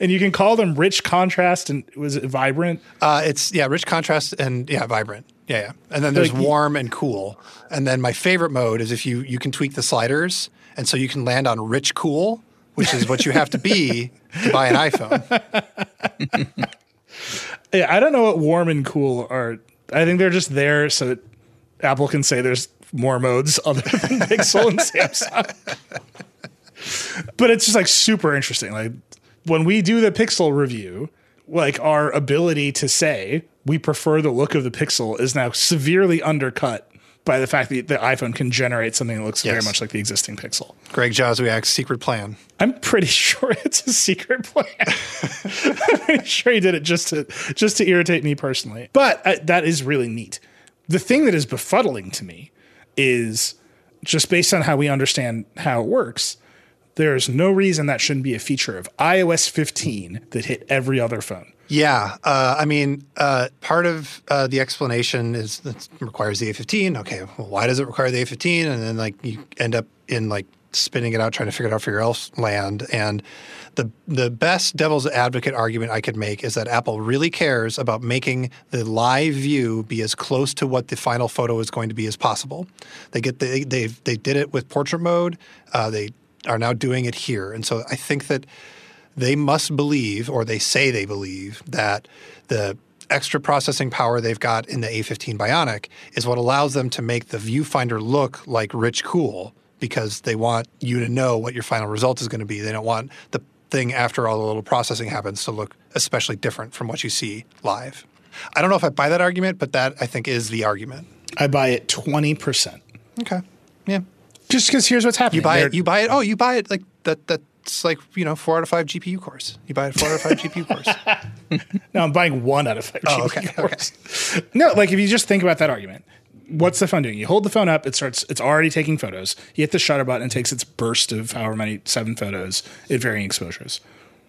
And you can call them rich contrast and was it vibrant? It's rich contrast and vibrant. Yeah. And then there's like, warm and cool. And then my favorite mode is if you can tweak the sliders, and so you can land on rich cool, which is what you have to be to buy an iPhone. Yeah, I don't know what warm and cool are. I think they're just there so that Apple can say there's more modes other than Pixel and Samsung. But it's just like super interesting. Like when we do the Pixel review, like our ability to say we prefer the look of the Pixel is now severely undercut by the fact that the iPhone can generate something that looks very much like the existing Pixel. Greg Joswiak's secret plan. I'm pretty sure it's a secret plan. I'm pretty sure he did it just to irritate me personally. But that is really neat. The thing that is befuddling to me is, just based on how we understand how it works, there's no reason that shouldn't be a feature of iOS 15 that hit every other phone. Yeah. Part of the explanation is that it requires the A15. Okay, well, why does it require the A15? And then, like, you end up in, like, spinning it out, trying to figure it out for your else land. And the best devil's advocate argument I could make is that Apple really cares about making the live view be as close to what the final photo is going to be as possible. They get they did it with portrait mode. They are now doing it here. And so I think that they must believe, or they say they believe, that the extra processing power they've got in the A15 Bionic is what allows them to make the viewfinder look like rich cool, because they want you to know what your final result is going to be. They don't want the thing after all the little processing happens to look especially different from what you see live. I don't know if I buy that argument, but that, I think, is the argument. I buy it 20%. Okay. Yeah. Just because here's what's happening. You buy it like that. It's like, you know, 4 out of 5 GPU cores. You buy a 4 out of 5 GPU cores. No, I'm buying 1 out of 5 GPU cores. Okay. No, like if you just think about that argument, what's the phone doing? You hold the phone up, it's already taking photos. You hit the shutter button, it takes its burst of however many, 7 photos at varying exposures.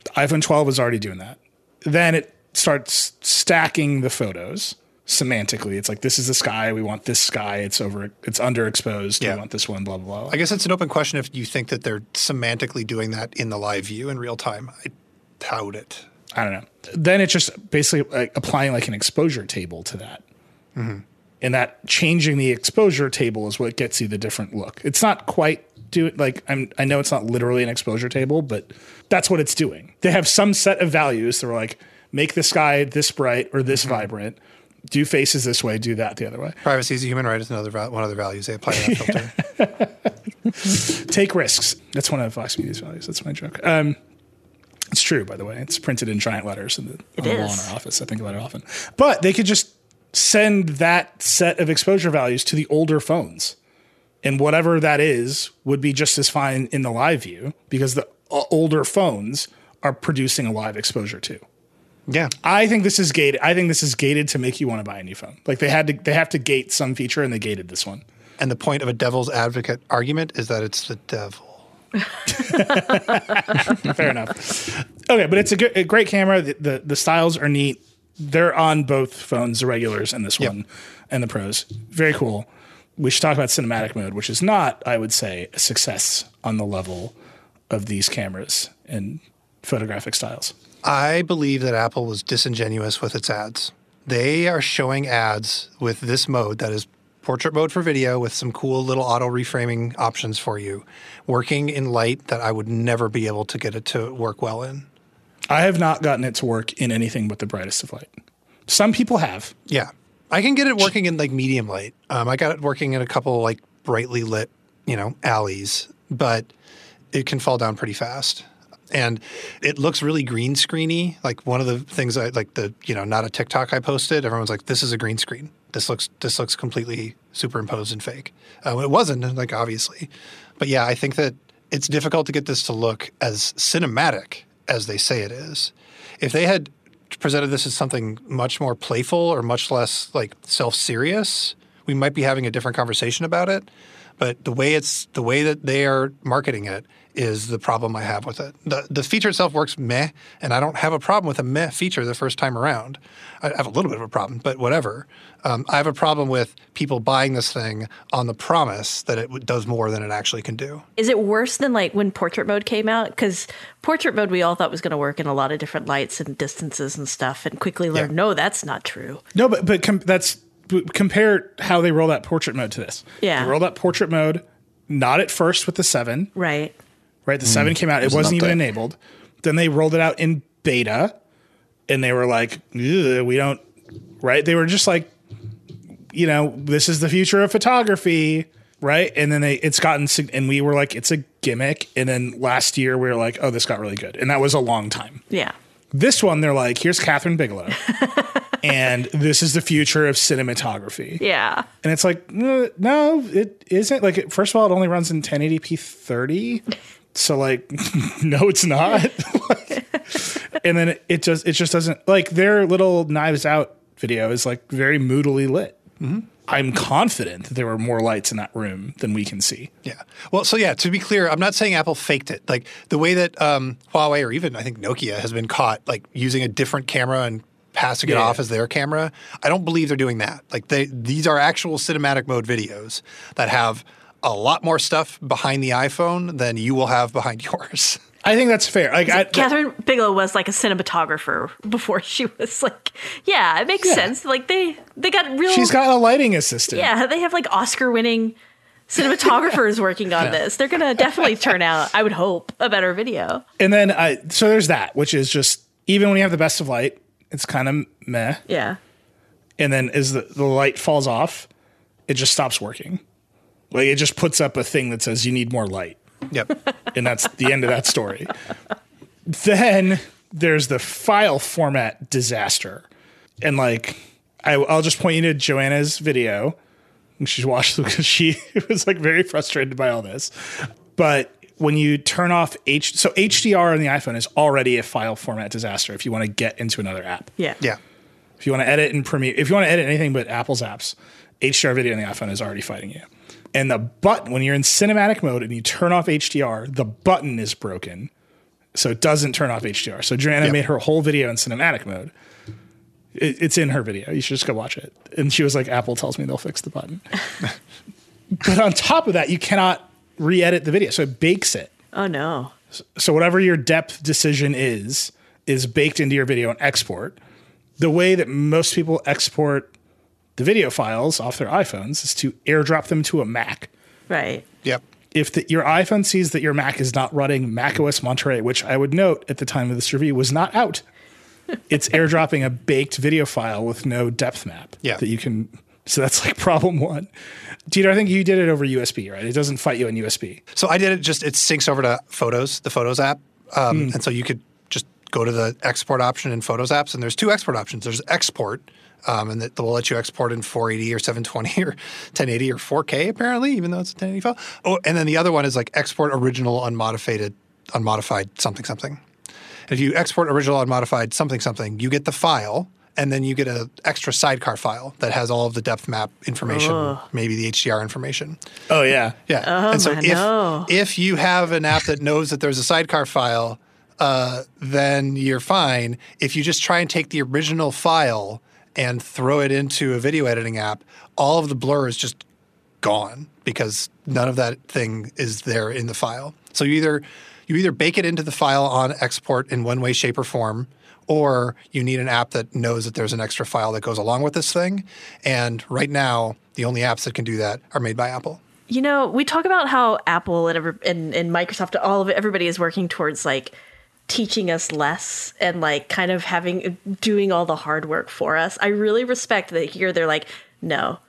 The iPhone 12 is already doing that. Then it starts stacking the photos semantically. It's like, this is the sky. We want this sky. It's underexposed. Yeah. We want this one, blah, blah, blah. I guess it's an open question if you think that they're semantically doing that in the live view in real time. I doubt it. I don't know. Then it's just basically like applying like an exposure table to that. Mm-hmm. And that changing the exposure table is what gets you the different look. It's not quite doing, like, I know it's not literally an exposure table, but that's what it's doing. They have some set of values that are like, make the sky this bright or this vibrant. Do faces this way, do that the other way. Privacy is a human right is another one of the values they apply to that filter. Take risks. That's one of Fox Media's values. That's my joke. It's true, by the way. It's printed in giant letters on the wall in our office. I think about it often. But they could just send that set of exposure values to the older phones. And whatever that is would be just as fine in the live view, because the older phones are producing a live exposure too. Yeah, I think this is gated. I think this is gated to make you want to buy a new phone. Like they have to gate some feature, and they gated this one. And the point of a devil's advocate argument is that it's the devil. Fair enough. Okay, but it's a great camera. The styles are neat. They're on both phones, the regulars and this one, and the pros. Very cool. We should talk about cinematic mode, which is not, I would say, a success on the level of these cameras and photographic styles. I believe that Apple was disingenuous with its ads. They are showing ads with this mode that is portrait mode for video with some cool little auto reframing options for you, working in light that I would never be able to get it to work well in. I have not gotten it to work in anything but the brightest of light. Some people have. Yeah. I can get it working in like medium light. I got it working in a couple like brightly lit, you know, alleys, but it can fall down pretty fast. And it looks really green screeny. Like one of the things I like the, you know, not a TikTok I posted, everyone's like, this is a green screen. This looks completely superimposed and fake. It wasn't, like, obviously. But yeah, I think that it's difficult to get this to look as cinematic as they say it is. If they had presented this as something much more playful or much less, like, self-serious, we might be having a different conversation about it. But the way that they are marketing it is the problem I have with it. The feature itself works meh, and I don't have a problem with a meh feature the first time around. I have a little bit of a problem, but whatever. I have a problem with people buying this thing on the promise that it does more than it actually can do. Is it worse than like when portrait mode came out? Because portrait mode we all thought was going to work in a lot of different lights and distances and stuff, and quickly learned, no, that's not true. No, compare how they roll that portrait mode to this. Yeah. They rolled out portrait mode, not at first with the 7. Right. Right, the 7 came out. It wasn't even enabled. Then they rolled it out in beta, and they were like, we don't, right? They were just like, you know, this is the future of photography, right? And then we were like, it's a gimmick. And then last year, we were like, oh, this got really good. And that was a long time. Yeah. This one, they're like, here's Catherine Bigelow. And this is the future of cinematography. Yeah. And it's like, no, it isn't. Like, first of all, it only runs in 1080p 30. So like, no, it's not. And then it just doesn't, like, their little Knives Out video is like very moodily lit. Mm-hmm. I'm confident that there were more lights in that room than we can see. Yeah. Well, so yeah, to be clear, I'm not saying Apple faked it. Like the way that Huawei or even I think Nokia has been caught like using a different camera and passing it off as their camera. I don't believe they're doing that. Like these are actual cinematic mode videos that have a lot more stuff behind the iPhone than you will have behind yours. I think that's fair. Like, Catherine Bigelow was like a cinematographer before she was like, yeah, it makes sense. Like they got real. She's got a lighting assistant. Yeah, they have like Oscar-winning cinematographers working on this. They're going to definitely turn out, I would hope, a better video. And then, so there's that, which is just, even when you have the best of light, it's kind of meh. Yeah. And then as the light falls off, it just stops working. Like it just puts up a thing that says you need more light. Yep. And that's the end of that story. Then there's the file format disaster. And like, I'll just point you to Joanna's video. She's watched because she was like very frustrated by all this. But when you turn off so HDR on the iPhone is already a file format disaster if you want to get into another app. Yeah. Yeah. If you want to edit in Premiere, if you want to edit anything but Apple's apps, HDR video on the iPhone is already fighting you. And the button, when you're in cinematic mode and you turn off HDR, the button is broken. So it doesn't turn off HDR. So Joanna made her whole video in cinematic mode. It's in her video. You should just go watch it. And she was like, Apple tells me they'll fix the button. But on top of that, you cannot re-edit the video. So it bakes it. Oh, no. So whatever your depth decision is baked into your video on export. The way that most people export the video files off their iPhones is to airdrop them to a Mac. Right. Yep. If your iPhone sees that your Mac is not running macOS Monterey, which I would note at the time of this review was not out, it's airdropping a baked video file with no depth map that you can. So that's like problem one. Dieter, I think you did it over USB, right? It doesn't fight you on USB. So I did it just, it syncs over to Photos, the Photos app. And so you could just go to the export option in Photos apps. And there's two export options. There's export. And that will let you export in 480 or 720 or 1080 or 4K, apparently, even though it's a 1080 file. Oh, and then the other one is like export original unmodified something, something. And if you export original unmodified something, something, you get the file, and then you get an extra sidecar file that has all of the depth map information, maybe the HDR information. Oh, yeah. Yeah. Oh, and so if you have an app that knows that there's a sidecar file, then you're fine. If you just try and take the original file and throw it into a video editing app, all of the blur is just gone because none of that thing is there in the file. So you either you either bake it into the file on export in one way, shape, or form, or you need an app that knows that there's an extra file that goes along with this thing. And right now, the only apps that can do that are made by Apple. You know, we talk about how Apple and Microsoft, all of it, everybody is working towards like teaching us less and like kind of doing all the hard work for us. I really respect that here they're like, no,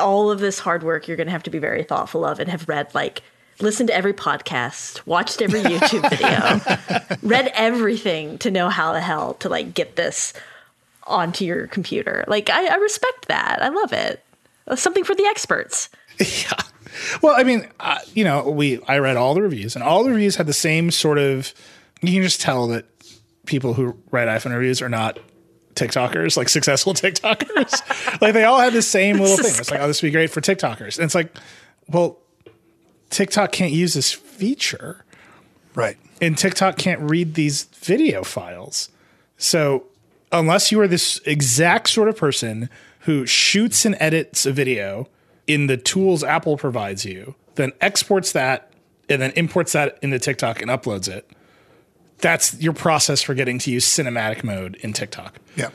all of this hard work you're going to have to be very thoughtful of and have read like, listened to every podcast, watched every YouTube video, read everything to know how the hell to like get this onto your computer. Like I respect that. I love it. Something for the experts. Yeah. Well, I mean, you know, I read all the reviews, and all the reviews had the same sort of. You can just tell that people who write iPhone reviews are not TikTokers, like successful TikTokers. Like they all had the same little thing. It's like, oh, this would be great for TikTokers, and it's like, well, TikTok can't use this feature, right? And TikTok can't read these video files. So unless you are this exact sort of person who shoots and edits a video in the tools Apple provides you, then exports that and then imports that into TikTok and uploads it, that's your process for getting to use cinematic mode in TikTok. Yeah.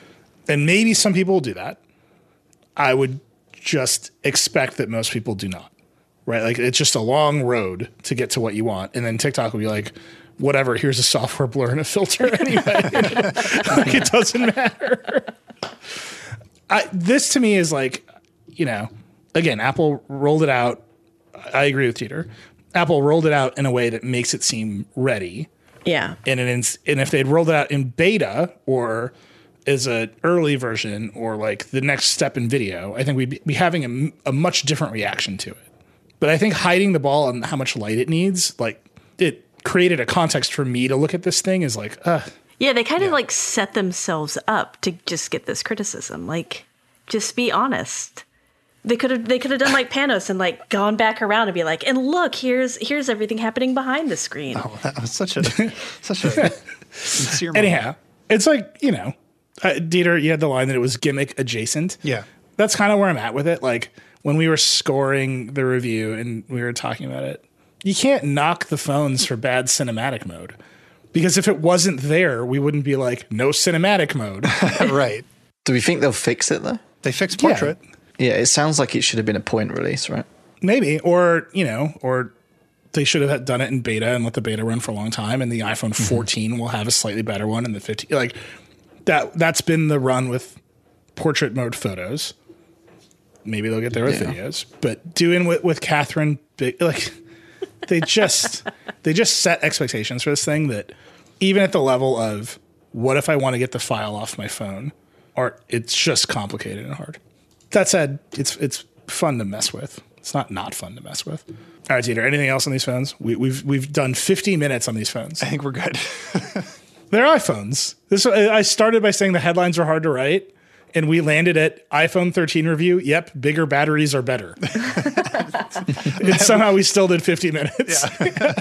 And maybe some people will do that. I would just expect that most people do not, right? Like it's just a long road to get to what you want. And then TikTok will be like, whatever, here's a software blur and a filter anyway. Like it doesn't matter. This to me is like, you know, again, Apple rolled it out. I agree with Dieter. Apple rolled it out in a way that makes it seem ready. Yeah. And if they'd rolled it out in beta or as an early version or like the next step in video, I think we'd be having a much different reaction to it. But I think hiding the ball on how much light it needs, like it created a context for me to look at this thing is like, yeah, they kind of like set themselves up to just get this criticism. Like, just be honest. They could have done like Panos and like gone back around and be like, and look, here's everything happening behind the screen. Oh, that was such a sincere moment. Anyhow, it's like, you know, Dieter, you had the line that it was gimmick adjacent. Yeah. That's kind of where I'm at with it. Like when we were scoring the review and we were talking about it, you can't knock the phones for bad cinematic mode, because if it wasn't there, we wouldn't be like, no cinematic mode. Right. Do we think they'll fix it though? They fixed portrait. Yeah. Yeah, it sounds like it should have been a point release, right? Maybe, or, you know, or they should have done it in beta and let the beta run for a long time, and the iPhone 14 will have a slightly better one, and the 15, like, that's been the run with portrait mode photos. Maybe they'll get there with videos, but doing with Catherine, like, they just set expectations for this thing that even at the level of what if I want to get the file off my phone, or it's just complicated and hard. That said, it's fun to mess with. It's not fun to mess with. All right, Dieter, anything else on these phones? We've done 50 minutes on these phones. I think we're good. They're iPhones. I started by saying the headlines are hard to write, and we landed at iPhone 13 review. Yep, bigger batteries are better. And somehow we still did 50 minutes. Yeah.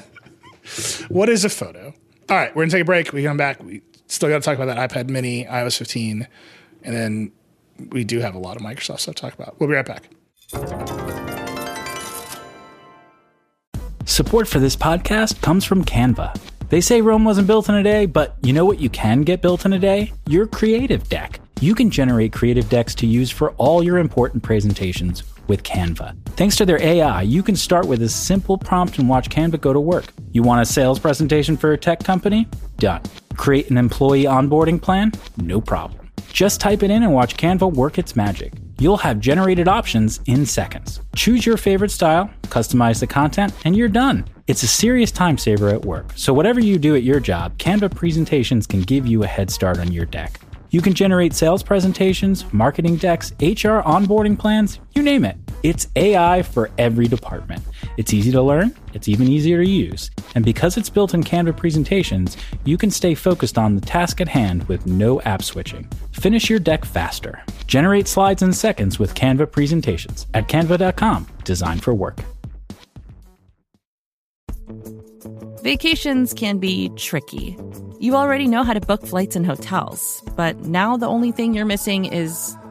What is a photo? All right, we're going to take a break. We come back. We still got to talk about that iPad mini, iOS 15, and then... we do have a lot of Microsoft stuff to talk about. We'll be right back. Support for this podcast comes from Canva. They say Rome wasn't built in a day, but you know what you can get built in a day? Your creative deck. You can generate creative decks to use for all your important presentations with Canva. Thanks to their AI, you can start with a simple prompt and watch Canva go to work. You want a sales presentation for a tech company? Done. Create an employee onboarding plan? No problem. Just type it in and watch Canva work its magic. You'll have generated options in seconds. Choose your favorite style, customize the content, and you're done. It's a serious time saver at work. So whatever you do at your job, Canva presentations can give you a head start on your deck. You can generate sales presentations, marketing decks, HR onboarding plans, you name it. It's AI for every department. It's easy to learn, it's even easier to use. And because it's built in Canva presentations, you can stay focused on the task at hand with no app switching. Finish your deck faster. Generate slides in seconds with Canva presentations at canva.com, designed for work. Vacations can be tricky. You already know how to book flights and hotels, but now the only thing you're missing is,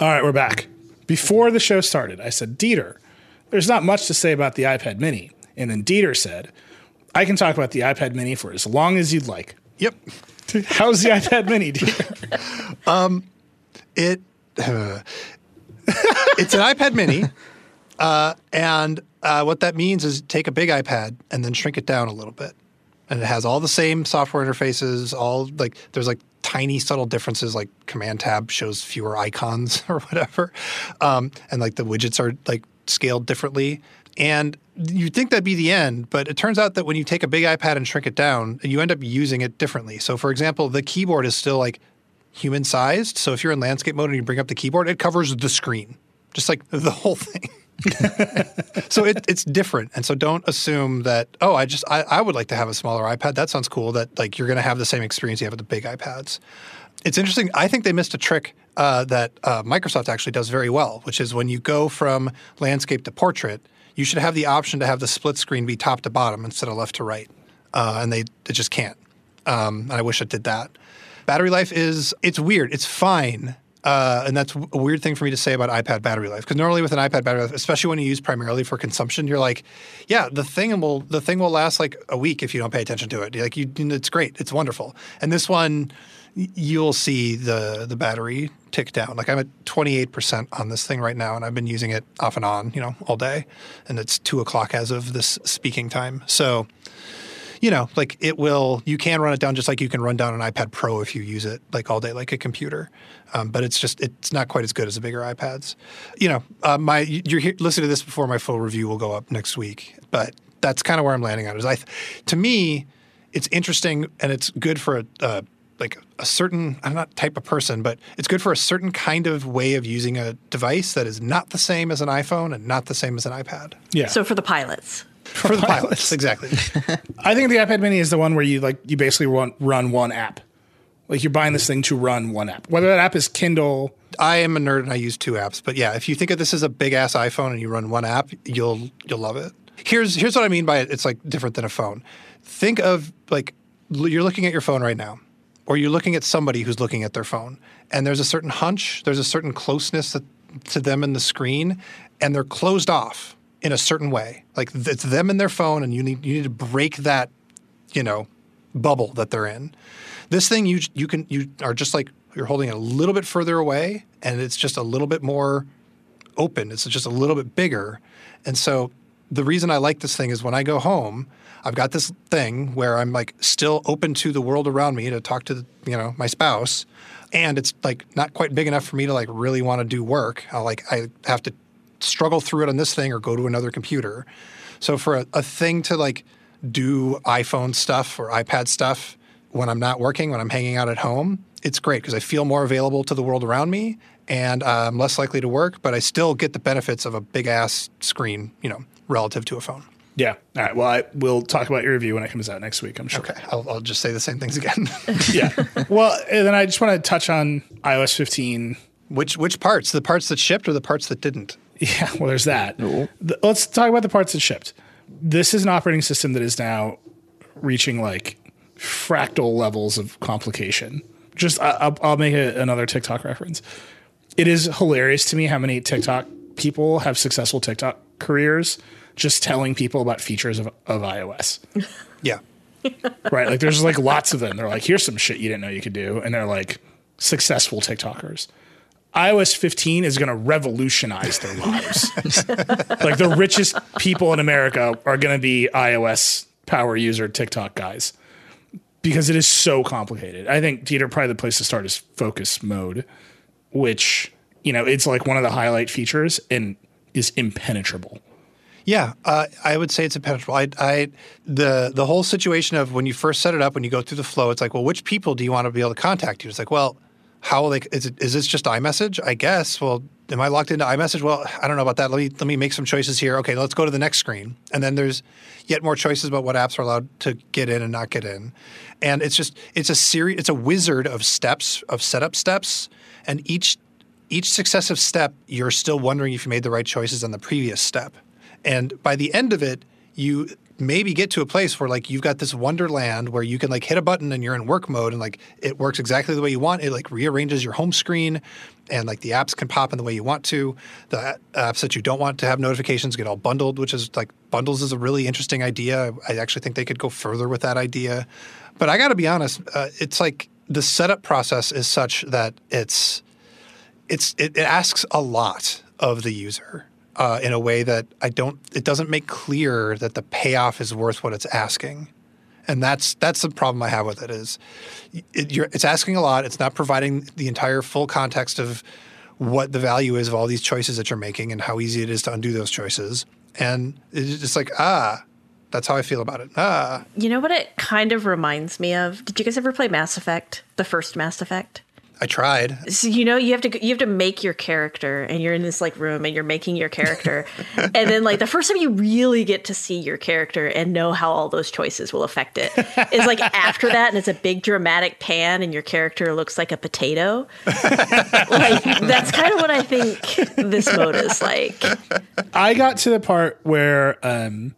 All right, we're back. Before the show started, I said, Dieter, there's not much to say about the iPad mini. And then Dieter said, I can talk about the iPad mini for as long as you'd like. Yep. How's the iPad mini, Dieter? It's an iPad mini. And what that means is take a big iPad and then shrink it down a little bit. And it has all the same software interfaces, all like there's like tiny subtle differences, like Command Tab shows fewer icons or whatever. And like the widgets are like scaled differently. And you'd think that'd be the end, but it turns out that when you take a big iPad and shrink it down, you end up using it differently. So for example, the keyboard is still like human sized. So if you're in landscape mode and you bring up the keyboard, it covers the screen, just like the whole thing. So it's different. And so don't assume that, oh, I would like to have a smaller iPad. That sounds cool, that like you're going to have the same experience you have with the big iPads. It's interesting. I think they missed a trick that Microsoft actually does very well, which is when you go from landscape to portrait, you should have the option to have the split screen be top to bottom instead of left to right. And they just can't. And I wish it did that. Battery life it's weird. It's fine. And that's a weird thing for me to say about iPad battery life, because normally with an iPad battery life, especially when you use primarily for consumption, you're like, yeah, the thing will last like a week if you don't pay attention to it. Like it's great, it's wonderful. And this one, you'll see the battery tick down. Like I'm at 28% on this thing right now, and I've been using it off and on, all day. And it's 2:00 as of this speaking time. So, like you can run it down just like you can run down an iPad Pro if you use it like all day, like a computer. But it's not quite as good as the bigger iPads. You're listening to this before my full review will go up next week. But that's kind of where I'm landing on it. To me, it's interesting and it's good for it's good for a certain kind of way of using a device that is not the same as an iPhone and not the same as an iPad. Yeah. So for the pilots. For the pilots, exactly. I think the iPad mini is the one where you basically run one app. Like you're buying this thing to run one app. Whether that app is Kindle. I am a nerd and I use two apps. But yeah, if you think of this as a big-ass iPhone and you run one app, you'll love it. Here's what I mean by it. It's like different than a phone. Think of like you're looking at your phone right now, or you're looking at somebody who's looking at their phone. And there's a certain hunch, there's a certain closeness to them in the screen, and they're closed off in a certain way. Like it's them and their phone, and you need to break that, bubble that they're in. This thing you are just like you're holding it a little bit further away, and it's just a little bit more open. It's just a little bit bigger. And so the reason I like this thing is when I go home, I've got this thing where I'm like still open to the world around me to talk to my spouse, and it's like not quite big enough for me to like really want to do work. I have to struggle through it on this thing or go to another computer. So for a thing to like do iPhone stuff or iPad stuff when I'm not working, when I'm hanging out at home, it's great because I feel more available to the world around me and I'm less likely to work, but I still get the benefits of a big-ass screen, relative to a phone. Yeah. All right. Well, we'll talk about your review when it comes out next week, I'm sure. Okay. I'll just say the same things again. Yeah. Well, and then I just want to touch on iOS 15. Which parts? The parts that shipped or the parts that didn't? Yeah, well, there's that. No. Let's talk about the parts that shipped. This is an operating system that is now reaching like fractal levels of complication. Just I'll make another TikTok reference. It is hilarious to me how many TikTok people have successful TikTok careers just telling people about features of iOS. Yeah. Right? Like there's like lots of them. They're like, here's some shit you didn't know you could do. And they're like successful TikTokers. iOS 15 is going to revolutionize their lives. Like the richest people in America are going to be iOS power user TikTok guys because it is so complicated. I think, Dieter, probably the place to start is focus mode, which, you know, it's like one of the highlight features and is impenetrable. Yeah, I would say it's impenetrable. The whole situation of when you first set it up, when you go through the flow, it's like, well, which people do you want to be able to contact you? It's like, well, how will they? Is this just iMessage? I guess. Well, am I locked into iMessage? Well, I don't know about that. Let me make some choices here. Okay, let's go to the next screen, and then there's yet more choices about what apps are allowed to get in and not get in, and it's just it's a wizard of steps, of setup steps, and each successive step, you're still wondering if you made the right choices on the previous step. And by the end of it, you maybe get to a place where, like, you've got this wonderland where you can, like, hit a button and you're in work mode and, like, it works exactly the way you want. It, like, rearranges your home screen and, like, the apps can pop in the way you want to. The apps that you don't want to have notifications get all bundled, which is, like, bundles is a really interesting idea. I actually think they could go further with that idea. But I got to be honest, it's like the setup process is such that it asks a lot of the user. In a way that it doesn't make clear that the payoff is worth what it's asking. And that's the problem I have with it is it's asking a lot. It's not providing the entire full context of what the value is of all these choices that you're making and how easy it is to undo those choices. And it's just like, that's how I feel about it. You know what it kind of reminds me of? Did you guys ever play Mass Effect, the first Mass Effect? I tried. So, you know, you have to make your character, and you're in this, like, room and you're making your character. And then, like, the first time you really get to see your character and know how all those choices will affect it is, like, after that, and it's a big dramatic pan and your character looks like a potato. Like, that's kind of what I think this mode is like. I got to the part where, I mean,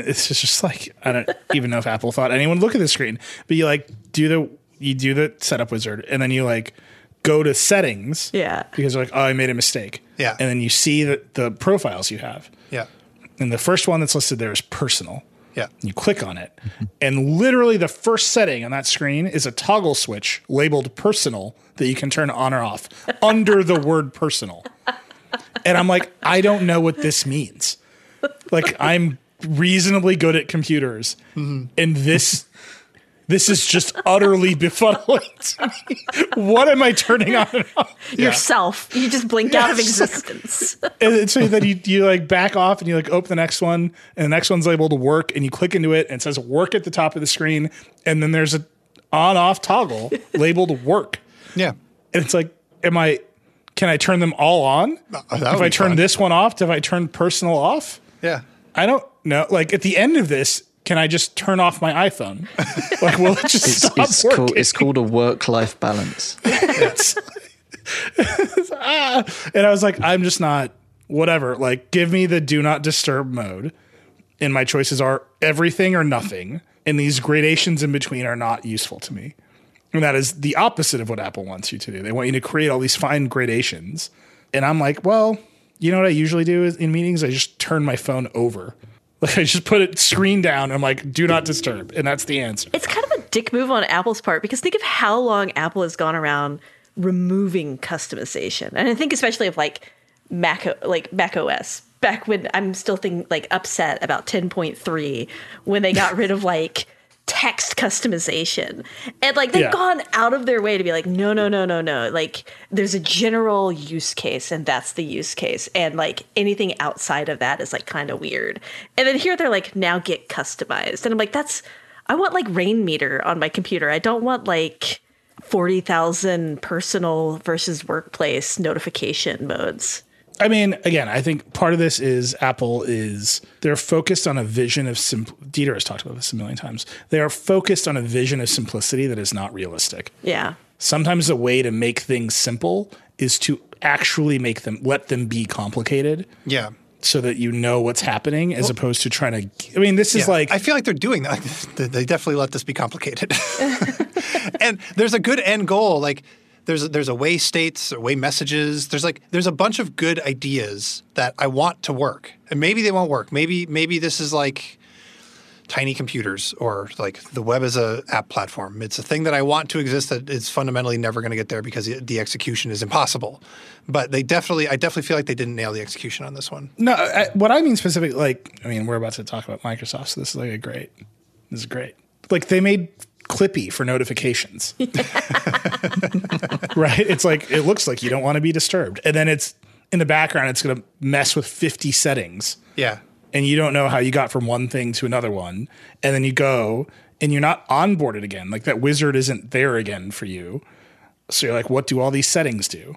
it's just like, I don't even know if Apple thought anyone look at the screen, but you, like, do the setup wizard and then you, like, go to settings. Yeah. Because you're like, oh, I made a mistake. Yeah. And then you see the profiles you have. Yeah. And the first one that's listed there is personal. Yeah. You click on it. And literally the first setting on that screen is a toggle switch labeled personal that you can turn on or off under the word personal. And I'm like, I don't know what this means. Like, I'm reasonably good at computers. Mm-hmm. And this is just utterly befuddling to me. What am I turning on and off? Yourself. You just blinked out of existence. And so that you like back off and you like open the next one and the next one's labeled work and you click into it and it says work at the top of the screen. And then there's a on-off toggle labeled work. Yeah. And it's like, can I turn them all on? If I turn this one off, if I turn personal off? Yeah. I don't know. Like at the end of this, can I just turn off my iPhone? Like, will it just stop working? It's called a work-life balance. And I was like, I'm just not, whatever. Like, give me the do not disturb mode. And my choices are everything or nothing. And these gradations in between are not useful to me. And that is the opposite of what Apple wants you to do. They want you to create all these fine gradations. And I'm like, well, you know what I usually do in meetings? I just turn my phone over. Like, I just put it screen down. And I'm like, do not disturb. And that's the answer. It's kind of a dick move on Apple's part because think of how long Apple has gone around removing customization. And I think especially of Mac OS back when I'm still upset about 10.3 when they got rid of text customization and they've gone out of their way to be like, no. Like there's a general use case and that's the use case. And anything outside of that is kind of weird. And then here they're like, now get customized. And I'm like, I want rain meter on my computer. I don't want 40,000 personal versus workplace notification modes. I mean, again, I think part of this is Apple is they're focused on a vision of Dieter has talked about this a million times. They are focused on a vision of simplicity that is not realistic. Yeah. Sometimes the way to make things simple is to actually let them be complicated. Yeah. So that you know what's happening as opposed to trying to, I mean, this is I feel like they're doing that. They definitely let this be complicated. And there's a good end goal. There's away states, away messages. There's a bunch of good ideas that I want to work, and maybe they won't work. Maybe this is tiny computers or like the web as an app platform. It's a thing that I want to exist that is fundamentally never going to get there because the execution is impossible. But they definitely feel like they didn't nail the execution on this one. No, what I mean specifically, like, I mean, we're about to talk about Microsoft, so this is like great. Like they made Clippy for notifications, right? It's like, it looks like you don't want to be disturbed. And then it's in the background, it's going to mess with 50 settings. Yeah. And you don't know how you got from one thing to another one. And then you go and you're not onboarded again. Like that wizard isn't there again for you. So you're like, what do all these settings do?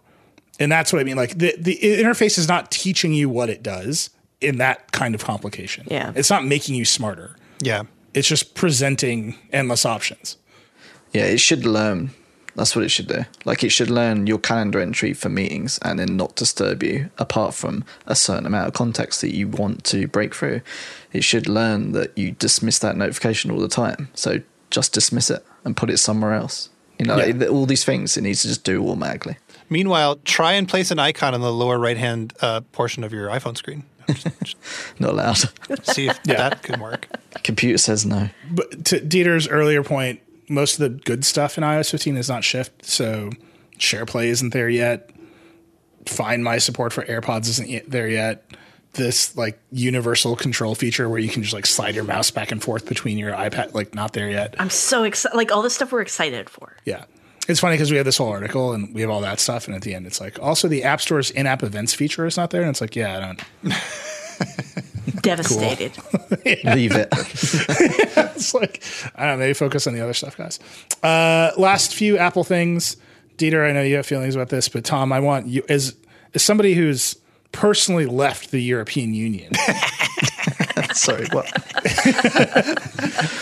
And that's what I mean. Like the interface is not teaching you what it does in that kind of complication. Yeah. It's not making you smarter. Yeah. It's just presenting endless options. Yeah, it should learn. That's what it should do. Like it should learn your calendar entry for meetings and then not disturb you apart from a certain amount of context that you want to break through. It should learn that you dismiss that notification all the time. So just dismiss it and put it somewhere else. You know, yeah. Like, all these things it needs to just do automatically. Meanwhile, try and place an icon in the lower right-hand portion of your iPhone screen. Not allowed. See if that could work. Computer says no. But to Dieter's earlier point, most of the good stuff in iOS 15 is not shift. So SharePlay isn't there yet. Find My support for AirPods isn't there yet. This like universal control feature where you can just like slide your mouse back and forth between your iPad, like not there yet. I'm so excited. Like all this stuff we're excited for. Yeah. It's funny because we have this whole article and we have all that stuff. And at the end, it's like, also the App Store's in-app events feature is not there. And it's like, yeah, I don't. Devastated. Yeah. Leave it. Yeah, it's like, I don't know, maybe focus on the other stuff, guys. Last few Apple things. Dieter, I know you have feelings about this, but Tom, I want you, as somebody who's personally left the European Union. Sorry, what?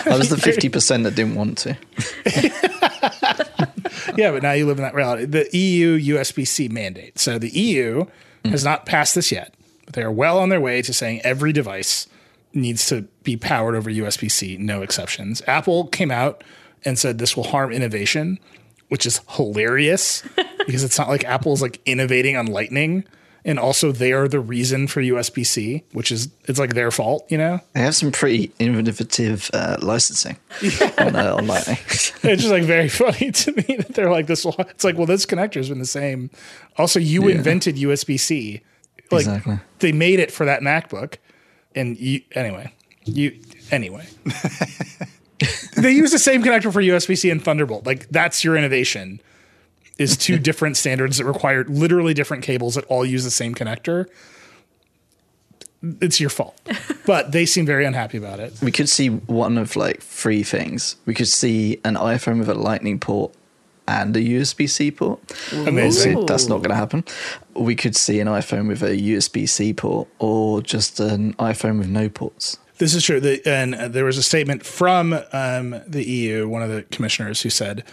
I was the 50% that didn't want to. Yeah, but now you live in that reality. The EU USB-C mandate. So the EU has not passed this yet. But they are well on their way to saying every device needs to be powered over USB-C, no exceptions. Apple came out and said this will harm innovation, which is hilarious because it's not like Apple's like innovating on Lightning. And also they are the reason for USB-C, which is, it's like their fault, you know? They have some pretty innovative licensing on Lightning. It's just like very funny to me that they're like this. It's like, well, this connector's been the same. Also, you invented USB-C. Like, exactly. They made it for that MacBook. And anyway. They use the same connector for USB-C and Thunderbolt. Like, that's your innovation. Is two different standards that require literally different cables that all use the same connector. It's your fault. But they seem very unhappy about it. We could see one of like three things. We could see an iPhone with a Lightning port and a USB-C port. Amazing. Ooh. That's not going to happen. We could see an iPhone with a USB-C port or just an iPhone with no ports. This is true. There was a statement from the EU, one of the commissioners who said,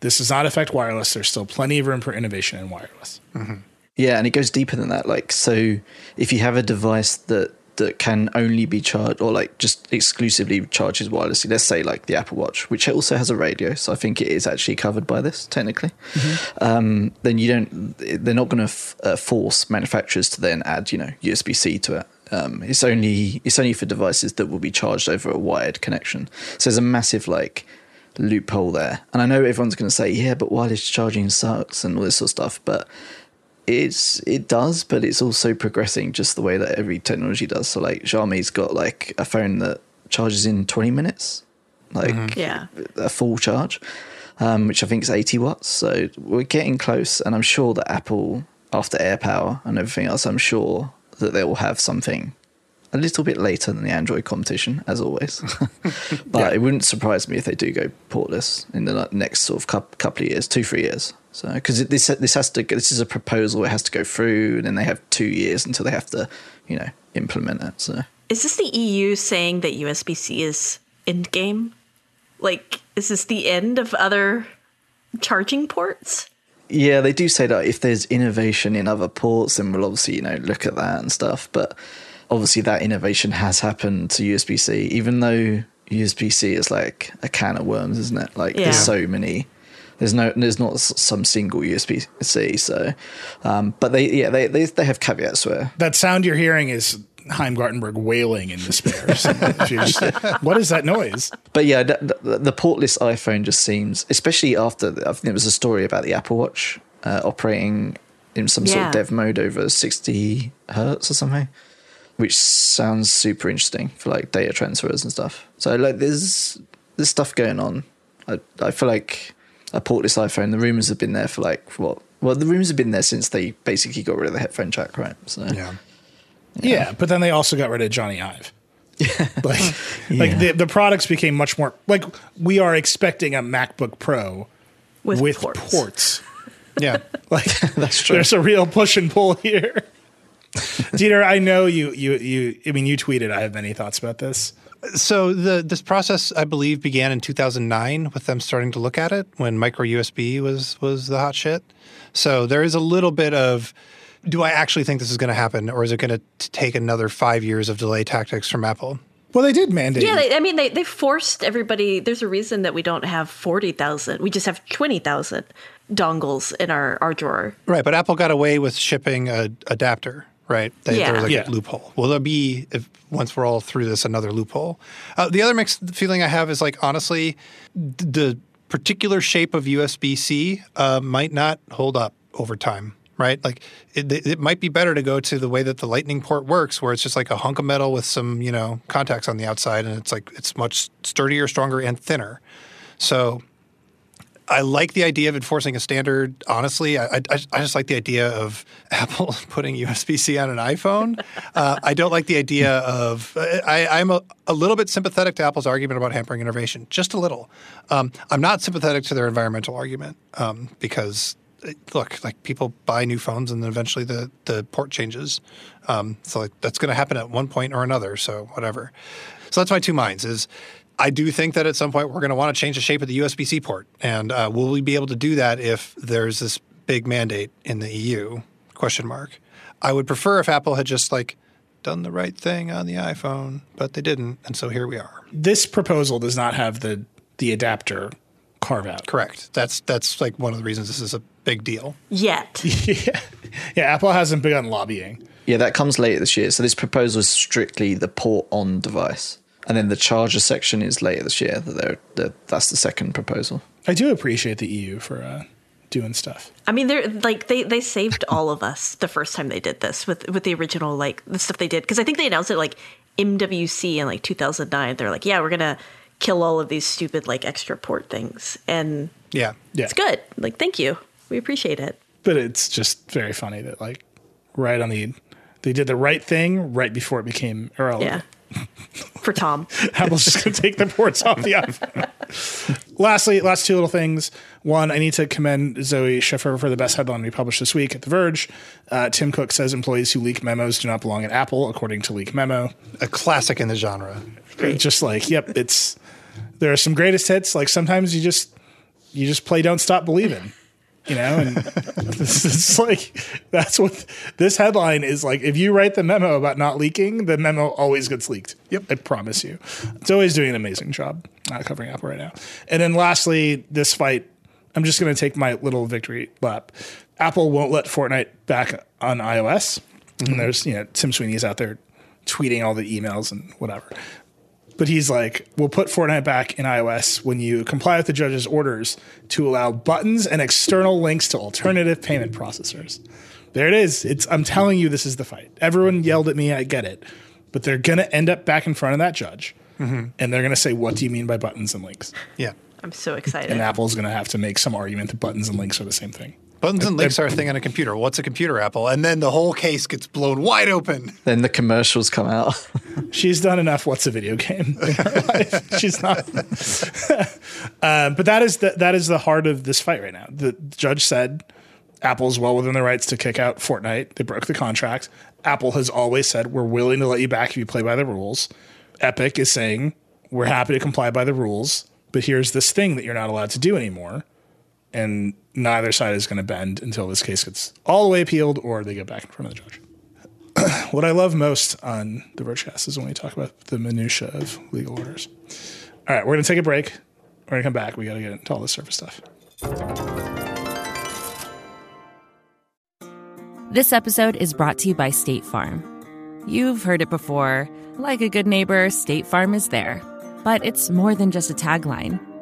this does not affect wireless. There's still plenty of room for innovation in wireless. Mm-hmm. Yeah, and it goes deeper than that. Like, so if you have a device that can only be charged or like just exclusively charges wirelessly, let's say like the Apple Watch, which also has a radio, so I think it is actually covered by this technically, then they're not going to force manufacturers to then add, you know, USB-C to it. It's only for devices that will be charged over a wired connection. So there's a massive like loophole there, and I know everyone's going to say, yeah, but wireless charging sucks and all this sort of stuff, but it does, but it's also progressing just the way that every technology does. So like Xiaomi's got like a phone that charges in 20 minutes, like a full charge, which I think is 80 watts. So we're getting close, and I'm sure that Apple, after AirPower and everything else, I'm sure that they will have something a little bit later than the Android competition, as always. But it wouldn't surprise me if they do go portless in the next sort of couple of years, 2-3 years. So because this is a proposal, it has to go through, and then they have 2 years until they have to, you know, implement it. So is this the EU saying that USB-C is end game? Like, is this the end of other charging ports? Yeah, they do say that if there's innovation in other ports, then we'll obviously, you know, look at that and stuff, but obviously that innovation has happened to USB-C, even though USB-C is like a can of worms, isn't it? Like there's so many, there's not some single USB-C. So, but they have caveats where that sound you're hearing is Heimgartenberg wailing in despair. So just, what is that noise? But yeah, the portless iPhone just seems, especially after, I think there was a story about the Apple Watch operating in some sort of dev mode over 60 hertz or something, which sounds super interesting for like data transfers and stuff. So like there's stuff going on. I feel like a portless iPhone, the rumors have been there for like, what? Well, the rumors have been there since they basically got rid of the headphone jack, right? So yeah, but then they also got rid of Johnny Ive. Like the products became much more like, we are expecting a MacBook Pro with ports. Yeah, like that's true. There's a real push and pull here. Dieter, I know you. I mean, you tweeted, I have many thoughts about this. So this process, I believe, began in 2009 with them starting to look at it when micro USB was the hot shit. So there is a little bit of, do I actually think this is going to happen, or is it going to take another 5 years of delay tactics from Apple? Well, they did mandate. Yeah, they forced everybody. There's a reason that we don't have 40,000. We just have 20,000 dongles in our drawer. Right, but Apple got away with shipping an adapter. Right, there was like a loophole. Will there be, once we're all through this, another loophole? The other mixed feeling I have is like, honestly, the particular shape of USB-C might not hold up over time, right? Like it might be better to go to the way that the Lightning port works, where it's just like a hunk of metal with some, contacts on the outside, and it's like it's much sturdier, stronger, and thinner. So I like the idea of enforcing a standard. Honestly, I just like the idea of Apple putting USB-C on an iPhone. I don't like the idea of. I'm a little bit sympathetic to Apple's argument about hampering innovation, just a little. I'm not sympathetic to their environmental argument because, look, like people buy new phones and then eventually the port changes. So like that's going to happen at one point or another. So whatever. So that's my two minds is. I do think that at some point we're going to want to change the shape of the USB-C port. And will we be able to do that if there's this big mandate in the EU? ? I would prefer if Apple had just like done the right thing on the iPhone, but they didn't. And so here we are. This proposal does not have the adapter carve out. Correct. That's like one of the reasons this is a big deal. Yet. Yeah, Apple hasn't begun lobbying. Yeah, that comes later this year. So this proposal is strictly the port on device. And then the charger section is later this year. That's the second proposal. I do appreciate the EU for doing stuff. I mean, they're like they saved all of us the first time they did this with the original like the stuff they did, because I think they announced it like MWC in like 2009. They're like, yeah, we're gonna kill all of these stupid like extra port things, and yeah, it's good. Like, thank you, we appreciate it. But it's just very funny that like right on the they did the right thing right before it became irrelevant. Yeah. For Tom. Apple's just going to take the ports off the iPhone. Lastly, last two little things. One, I need to commend Zoe Schiffer for the best headline we published this week at The Verge. Tim Cook says employees who leak memos do not belong at Apple, according to Leak Memo. A classic in the genre. Great. Just like, yep, there are some greatest hits. Like sometimes you just play Don't Stop Believin'. And it's like, that's what this headline is like. If you write the memo about not leaking, the memo always gets leaked. Yep. I promise you. It's always doing an amazing job covering Apple right now. And then lastly, this fight, I'm just going to take my little victory lap. Apple won't let Fortnite back on iOS. Mm-hmm. And there's, Tim Sweeney's out there tweeting all the emails and whatever. But he's like, we'll put Fortnite back in iOS when you comply with the judge's orders to allow buttons and external links to alternative payment processors. There it is. I'm telling you, this is the fight. Everyone yelled at me. I get it. But they're going to end up back in front of that judge. Mm-hmm. And they're going to say, what do you mean by buttons and links? Yeah. I'm so excited. And Apple's going to have to make some argument that buttons and links are the same thing. Buttons and links are a thing on a computer. What's a computer, Apple? And then the whole case gets blown wide open. Then the commercials come out. She's done enough. What's a video game in her life? She's not. But that is the heart of this fight right now. The judge said Apple's well within their rights to kick out Fortnite. They broke the contract. Apple has always said we're willing to let you back if you play by the rules. Epic is saying we're happy to comply by the rules, but here's this thing that you're not allowed to do anymore. And neither side is going to bend until this case gets all the way appealed or they get back in front of the judge. What I love most on the VergeCast is when we talk about the minutia of legal orders. All right, we're going to take a break. We're going to come back. We got to get into all this Surface stuff. This episode is brought to you by State Farm. You've heard it before. Like a good neighbor, State Farm is there. But it's more than just a tagline,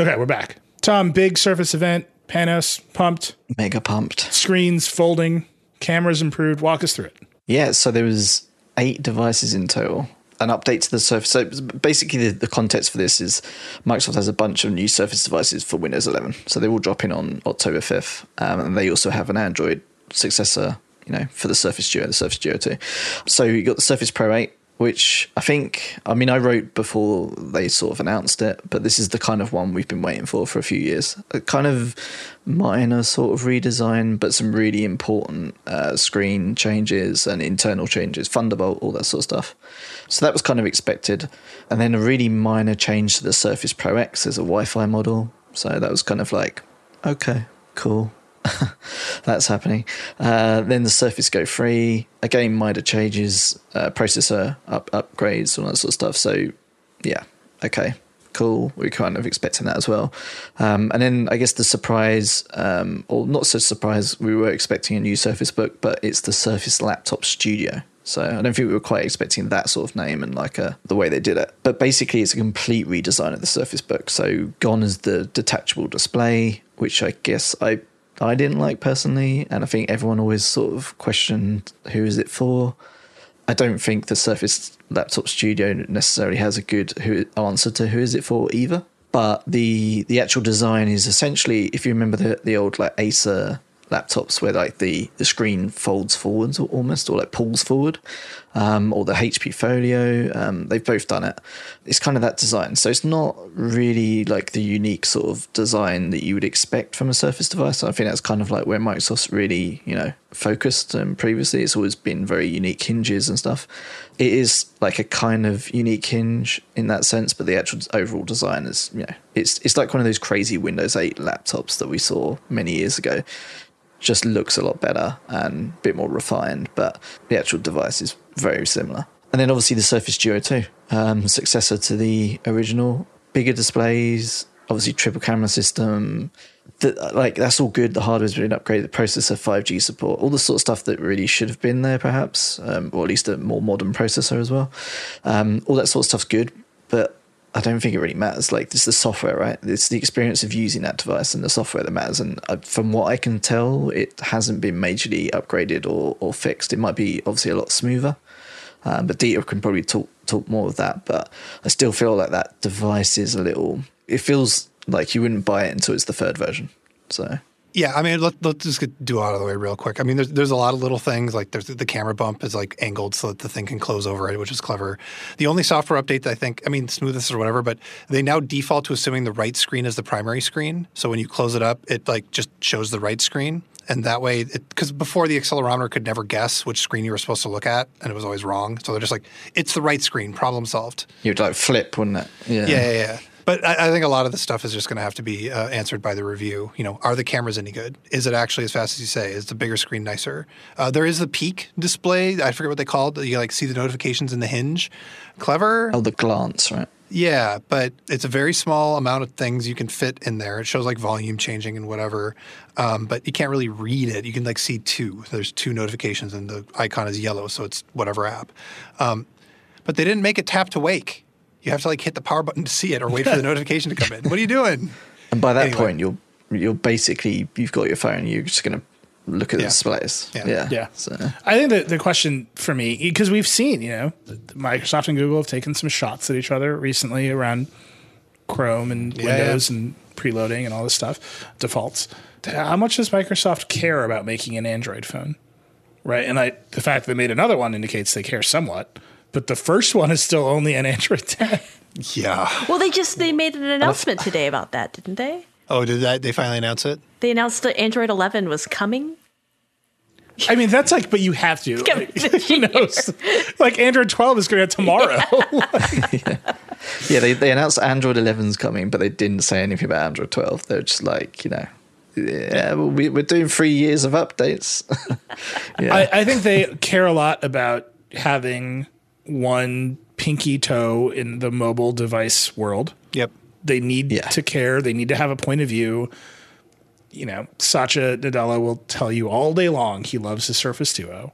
Okay, we're back. Tom, big Surface event. Panos pumped. Mega pumped. Screens folding. Cameras improved. Walk us through it. Yeah, so there was 8 devices in total. An update to the Surface. So basically the context for this is Microsoft has a bunch of new Surface devices for Windows 11. So they will drop in on October 5th. And they also have an Android successor, you know, for the Surface Duo, the Surface Duo 2. So you got the Surface Pro 8. Which I wrote before they sort of announced it, but this is the kind of one we've been waiting for a few years. A kind of minor sort of redesign, but some really important screen changes and internal changes, Thunderbolt, all that sort of stuff. So that was kind of expected. And then a really minor change to the Surface Pro X as a Wi-Fi model. So that was kind of like, okay, cool. That's happening. Then the Surface Go 3, again, minor changes, processor upgrades, all that sort of stuff. So, yeah, okay, cool. We're kind of expecting that as well. And then I guess the surprise, or not so surprise, we were expecting a new Surface Book, but it's the Surface Laptop Studio. So I don't think we were quite expecting that sort of name and like the way they did it. But basically, it's a complete redesign of the Surface Book. So gone is the detachable display, which I guess I didn't like personally, and I think everyone always sort of questioned who is it for. I don't think the Surface Laptop Studio necessarily has a good answer to who is it for either. But the actual design is essentially, if you remember the old like Acer laptops where like the screen folds forwards almost, or like pulls forward, or the HP Folio, they've both done it. It's kind of that design. So it's not really like the unique sort of design that you would expect from a Surface device. I think that's kind of like where Microsoft's really, you know, focused, and previously it's always been very unique hinges and stuff. It is like a kind of unique hinge in that sense, but the actual overall design is, you know, it's like one of those crazy Windows 8 laptops that we saw many years ago. Just looks a lot better and a bit more refined, but the actual device is very similar. And then obviously the Surface Duo 2, successor to the original. Bigger displays, obviously triple camera system. That's all good. The hardware's been upgraded, the processor, 5G support, all the sort of stuff that really should have been there perhaps, or at least a more modern processor as well. All that sort of stuff's good, but I don't think it really matters. Like, it's the software, right? It's the experience of using that device and the software that matters. And from what I can tell, it hasn't been majorly upgraded or fixed. It might be obviously a lot smoother, but Dieter can probably talk more of that. But I still feel like that device is a little... It feels like you wouldn't buy it until it's the third version. So... Yeah, I mean, let's just get Duo out of the way real quick. I mean, there's a lot of little things, like there's the camera bump is like angled so that the thing can close over it, which is clever. The only software update that I think, I mean, smoothness or whatever, but they now default to assuming the right screen is the primary screen. So when you close it up, it like just shows the right screen. And that way, because before the accelerometer could never guess which screen you were supposed to look at, and it was always wrong. So they're just like, it's the right screen, problem solved. You'd like flip, wouldn't it? Yeah. But I think a lot of the stuff is just going to have to be answered by the review. You know, are the cameras any good? Is it actually as fast as you say? Is the bigger screen nicer? There is the peak display. I forget what they called. You like see the notifications in the hinge. Clever. Oh, the glance, right? Yeah, but it's a very small amount of things you can fit in there. It shows like volume changing and whatever, but you can't really read it. You can like see two. There's two notifications and the icon is yellow, so it's whatever app. But they didn't make it tap to wake. You have to like hit the power button to see it or wait for the notification to come in. What are you doing? And by that point, you're basically, you've got your phone. You're just going to look at the displays. Yeah. So I think that the question for me, because we've seen, you know, Microsoft and Google have taken some shots at each other recently around Chrome and Windows and preloading and all this stuff, defaults. How much does Microsoft care about making an Android phone? Right. And the fact that they made another one indicates they care somewhat. But the first one is still only an Android 10. Yeah. Well, they made an announcement today about that, didn't they? Oh, did that? They finally announce it? They announced that Android 11 was coming. I mean, that's like, but you have to. Who knows? Like Android 12 is going to be tomorrow. They announced Android 11's coming, but they didn't say anything about Android 12. They're just like, you know. Yeah, well, we're doing 3 years of updates. I think they care a lot about having one pinky toe in the mobile device world. Yep. They need to care. They need to have a point of view. You know, Satya Nadella will tell you all day long he loves his Surface Duo.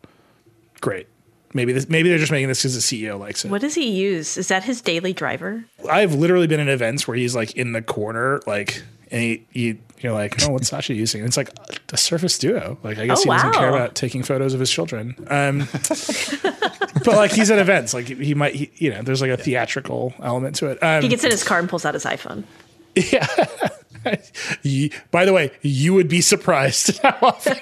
Great. Maybe they're just making this because the CEO likes it. What does he use? Is that his daily driver? I've literally been in events where he's like in the corner, like, and you're like, oh, what's Sasha using? And it's like a Surface Duo. Like, I guess he doesn't care about taking photos of his children. But like he's at events, like he might, you know, there's like a theatrical element to it. He gets in his car and pulls out his iPhone. Yeah. By the way, you would be surprised how often.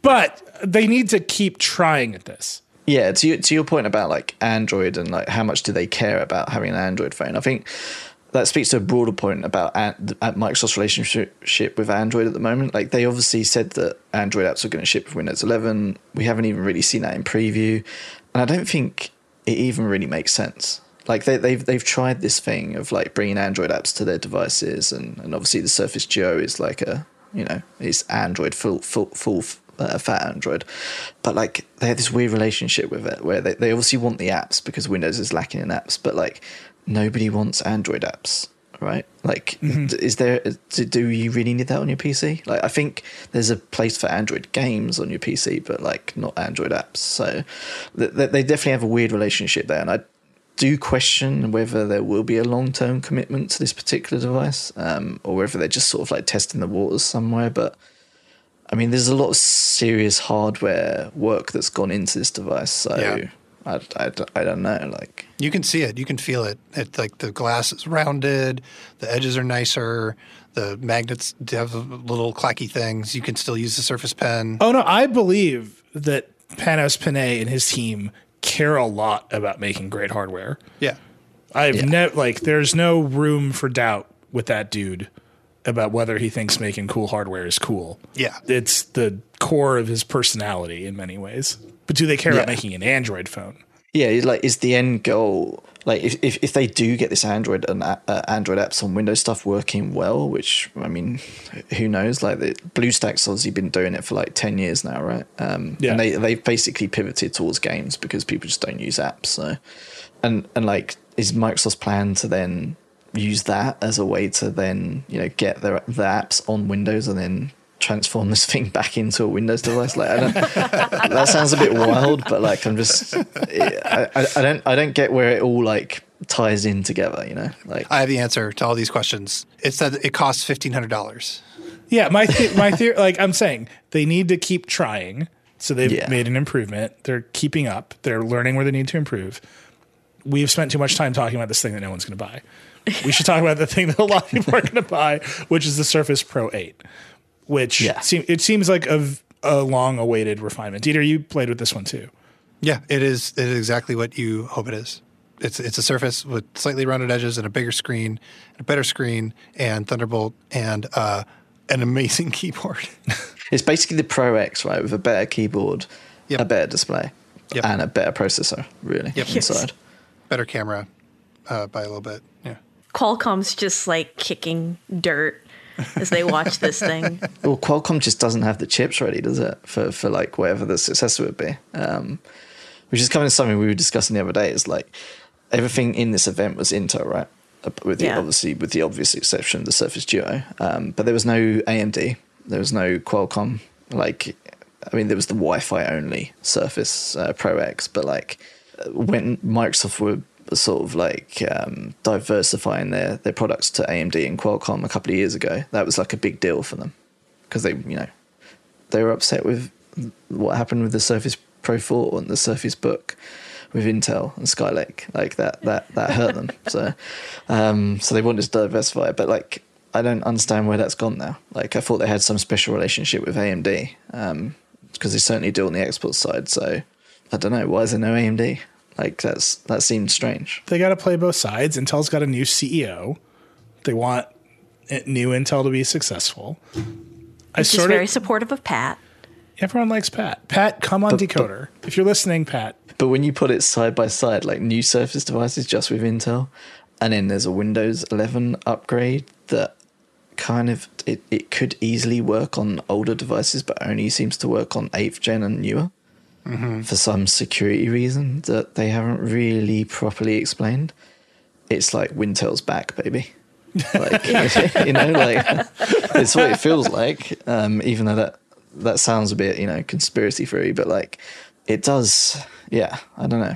But they need to keep trying at this. Yeah. To your point about like Android and like how much do they care about having an Android phone? I think that speaks to a broader point about Microsoft's relationship with Android at the moment. Like they obviously said that Android apps are going to ship with Windows 11. We haven't even really seen that in preview. And I don't think it even really makes sense. Like they've tried this thing of like bringing Android apps to their devices. And obviously the Surface Duo is like it's Android, full fat Android. But like they have this weird relationship with it where they obviously want the apps because Windows is lacking in apps. But like, nobody wants Android apps, right? Like, is there? Do you really need that on your PC? Like, I think there's a place for Android games on your PC, but like not Android apps. So they definitely have a weird relationship there, and I do question whether there will be a long-term commitment to this particular device, or whether they're just sort of like testing the waters somewhere. But I mean, there's a lot of serious hardware work that's gone into this device, so. Yeah. I don't know. Like you can see it, you can feel it. It like the glass is rounded, the edges are nicer, the magnets have little clacky things. You can still use the Surface Pen. Oh no, I believe that Panos Panay and his team care a lot about making great hardware. Yeah, there's no room for doubt with that dude about whether he thinks making cool hardware is cool. Yeah, it's the core of his personality in many ways. But do they care about making an Android phone? Yeah, like is the end goal like if they do get this Android and Android apps on Windows stuff working well, which I mean, who knows? Like the BlueStack's obviously been doing it for like 10 years now, right? And they've basically pivoted towards games because people just don't use apps. So, and like is Microsoft's plan to then use that as a way to then get their apps on Windows and then transform this thing back into a Windows device? Like, I don't, that sounds a bit wild, but like I'm just, I don't get where it all like ties in together. Like I have the answer to all these questions. It's that it costs $1,500. Yeah, my theory, like I'm saying, they need to keep trying. So they've made an improvement. They're keeping up. They're learning where they need to improve. We've spent too much time talking about this thing that no one's going to buy. We should talk about the thing that a lot of people are going to buy, which is the Surface Pro 8. Which it seems like a long-awaited refinement. Dieter, you played with this one too. Yeah, it is. It is exactly what you hope it is. It's a Surface with slightly rounded edges and a bigger screen, a better screen, and Thunderbolt and an amazing keyboard. It's basically the Pro X, right, with a better keyboard, a better display, and a better processor. Really inside, better camera, by a little bit. Yeah. Qualcomm's just like kicking dirt as they watch this thing. Well, Qualcomm just doesn't have the chips ready, does it? For like whatever the successor would be. Which is kind of something we were discussing the other day, is like everything in this event was Intel, right? With the, obviously, with the obvious exception of the Surface Duo. But there was no AMD. There was no Qualcomm. Like, I mean, there was the Wi-Fi only Surface Pro X. But like when Microsoft were sort of like diversifying their products to AMD and Qualcomm a couple of years ago, that was like a big deal for them, because they, you know, they were upset with what happened with the Surface Pro 4 and the Surface Book with Intel and Skylake. Like that hurt them. So so they wanted to diversify, but like I don't understand where that's gone now. Like I thought they had some special relationship with AMD, because they certainly do on the export side. So I don't know, why is there no AMD? Like that seems strange. They got to play both sides. Intel's got a new CEO. They want new Intel to be successful. I'm just very supportive of Pat. Everyone likes Pat. Pat, come on Decoder. If you're listening, Pat. But when you put it side by side, like new Surface devices just with Intel, and then there's a Windows 11 upgrade that kind of, it could easily work on older devices, but only seems to work on 8th gen and newer. Mm-hmm. For some security reason that they haven't really properly explained. It's like Wintel's back, baby. Like, you know, like it's what it feels like. Even though that sounds a bit, you know, conspiracy theory, but like it does. Yeah, I don't know.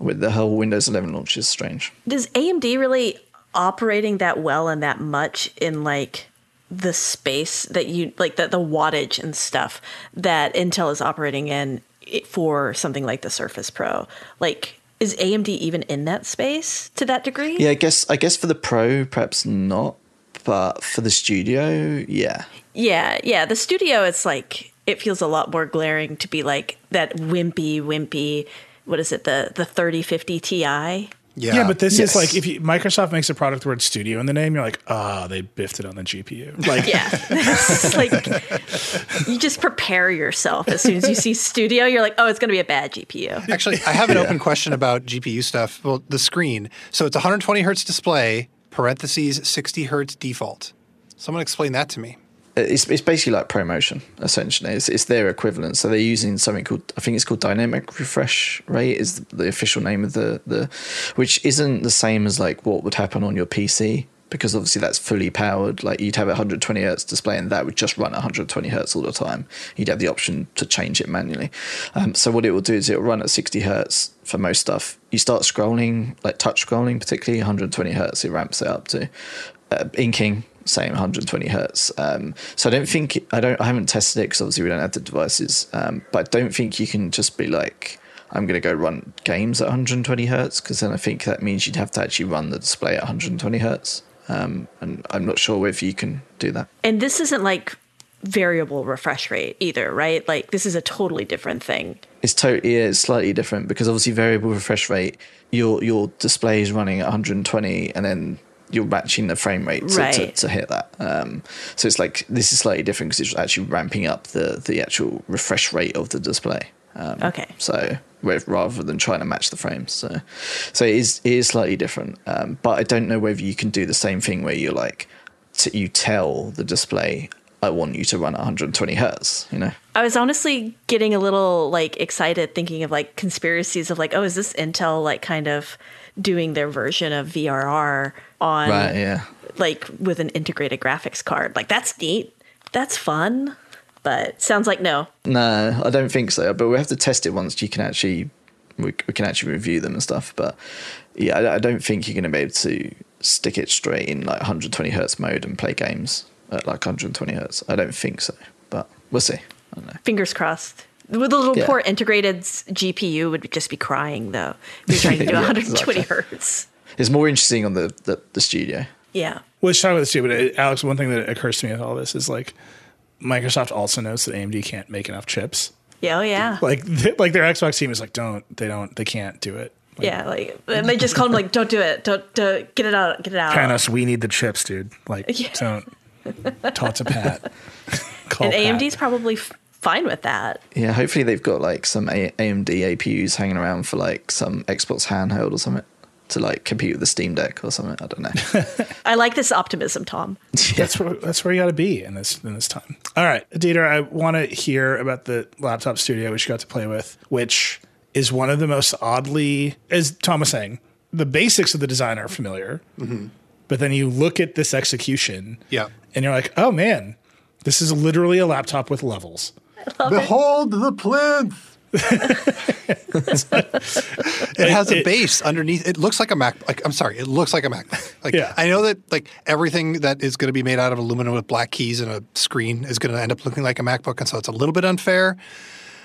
With the whole Windows 11 launch is strange. Does AMD really operating that well and that much in like the space that you like, that the wattage and stuff that Intel is operating in? For something like the Surface Pro, like is AMD even in that space to that degree? Yeah, I guess for the Pro, perhaps not, but for the Studio, yeah. Yeah. The Studio, it's like it feels a lot more glaring to be like that wimpy. What is it? The 3050 Ti. Yeah, but this is like if Microsoft makes a product word Studio in the name, you're like, they biffed it on the GPU. Like, yeah, it's like you just prepare yourself as soon as you see Studio, you're like, it's going to be a bad GPU. Actually, I have an open question about GPU stuff. Well, the screen. So it's 120 hertz display, parentheses 60 hertz default. Someone explain that to me. It's basically like ProMotion, essentially. It's their equivalent. So they're using something called, I think it's called dynamic refresh rate is the official name of the which isn't the same as like what would happen on your PC, because obviously that's fully powered. Like you'd have a 120 hertz display and that would just run 120 hertz all the time. You'd have the option to change it manually. So what it will do is it'll run at 60 hertz for most stuff. You start scrolling, like touch scrolling particularly, 120 hertz it ramps it up to. Inking, same 120 hertz. So I haven't tested it because obviously we don't have the devices. But I don't think you can just be like, I'm going to go run games at 120 hertz, because then I think that means you'd have to actually run the display at 120 hertz. And I'm not sure if you can do that. And this isn't like variable refresh rate either, right? Like this is a totally different thing. It's slightly different, because obviously variable refresh rate, your display is running at 120 and then you're matching the frame rate to hit that. So it's like, this is slightly different because it's actually ramping up the actual refresh rate of the display. So rather than trying to match the frames. So it is slightly different. But I don't know whether you can do the same thing where you're like, you tell the display, I want you to run 120 hertz, you know? I was honestly getting a little like excited thinking of like conspiracies of like, is this Intel like kind of doing their version of VRR on like with an integrated graphics card? Like that's neat. That's fun. But sounds like no. No, I don't think so. But we have to test it once you can actually we can actually review them and stuff. But yeah, I don't think you're going to be able to stick it straight in like 120 hertz mode and play games at like 120 hertz. I don't think so, but we'll see. I don't know. Fingers crossed. With a little poor integrated GPU would just be crying though. We're trying to do 120 hertz. It's more interesting on the Studio. Yeah. Well, let's talk about the Studio. But Alex, one thing that occurs to me with all this is like Microsoft also knows that AMD can't make enough chips. Yeah. Oh yeah. Like their Xbox team is like, they can't do it. Like, yeah. Like and they just called them like, don't do it. Don't get it out. Panos, we need the chips, dude. Like don't. Talk to Pat. Call and AMD's Pat. Probably fine with that. Yeah, hopefully they've got like some AMD APUs hanging around for like some Xbox handheld or something. to like compete with the Steam Deck or something. I don't know. I like this optimism, Tom. Yeah. That's where you got to be in this time. All right, Dieter, I want to hear about the Laptop Studio, which you got to play with, which is one of the most oddly, as Tom was saying, the basics of the design are familiar, mm-hmm. but then you look at this execution, yeah, and you're like, oh man, this is literally a laptop with levels. Behold it. The plinth. It has a base underneath. It looks like a Mac. Like, I'm sorry, it looks like a Mac. Like, yeah. I know that like everything that is going to be made out of aluminum with black keys and a screen is going to end up looking like a MacBook, and so it's a little bit unfair.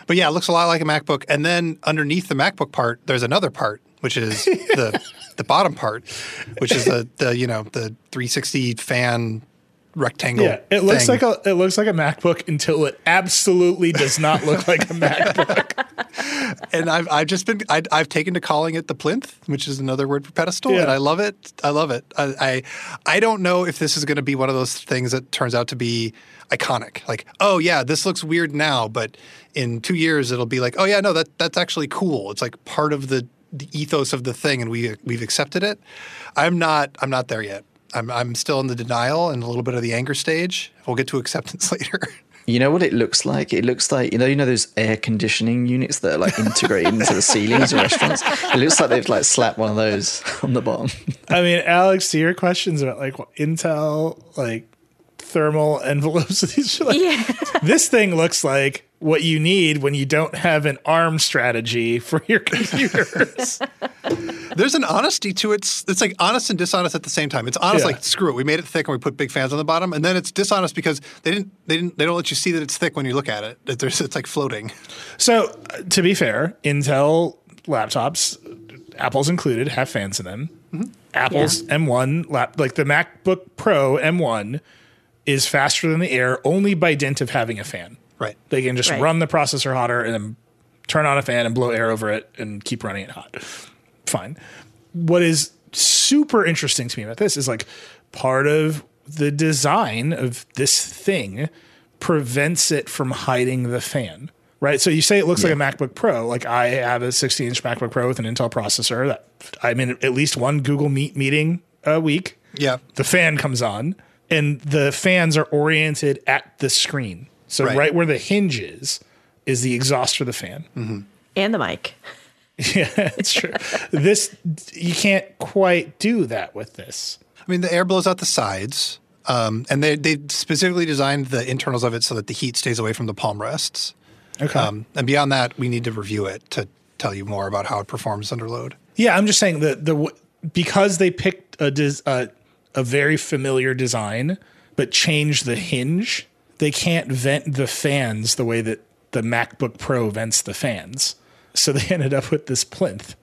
But yeah, it looks a lot like a MacBook. And then underneath the MacBook part, there's another part, which is the bottom part, which is the 360 fan. Rectangle. Yeah, it looks like a MacBook until it absolutely does not look like a MacBook. And I've taken to calling it the plinth, which is another word for pedestal, yeah. And I love it. I love it. I don't know if this is going to be one of those things that turns out to be iconic. Like, oh yeah, this looks weird now, but in 2 years it'll be like, oh yeah, no, that's actually cool. It's like part of the ethos of the thing, and we've accepted it. I'm not there yet. I'm still in the denial and a little bit of the anger stage. We'll get to acceptance later. You know what it looks like? It looks like, you know those air conditioning units that are like integrated into the ceilings of restaurants? It looks like they've like slapped one of those on the bottom. I mean, Alex, to your questions about like what, Intel, like thermal envelopes, This thing looks like what you need when you don't have an ARM strategy for your computers. There's an honesty to it. It's like honest and dishonest at the same time. It's honest, yeah. Like screw it, we made it thick and we put big fans on the bottom, and then it's dishonest because they don't let you see that it's thick when you look at it. It's like floating. So to be fair, Intel laptops, Apple's included, have fans in them. Mm-hmm. Apple's M1 like the MacBook Pro M1 is faster than the Air only by dint of having a fan. Right. They can just run the processor hotter and then turn on a fan and blow air over it and keep running it hot. Fine. What is super interesting to me about this is like part of the design of this thing prevents it from hiding the fan, right? So you say it looks like a MacBook Pro. Like I have a 16-inch MacBook Pro with an Intel processor that I'm in at least one Google Meet meeting a week. Yeah. The fan comes on and the fans are oriented at the screen. So right where the hinge is the exhaust for the fan. Mm-hmm. And the mic. Yeah, it's true. This, you can't quite do that with this. I mean, the air blows out the sides, and they specifically designed the internals of it so that the heat stays away from the palm rests. Okay. And beyond that, we need to review it to tell you more about how it performs under load. Yeah, I'm just saying that because they picked a very familiar design but changed the hinge, they can't vent the fans the way that the MacBook Pro vents the fans. So they ended up with this plinth.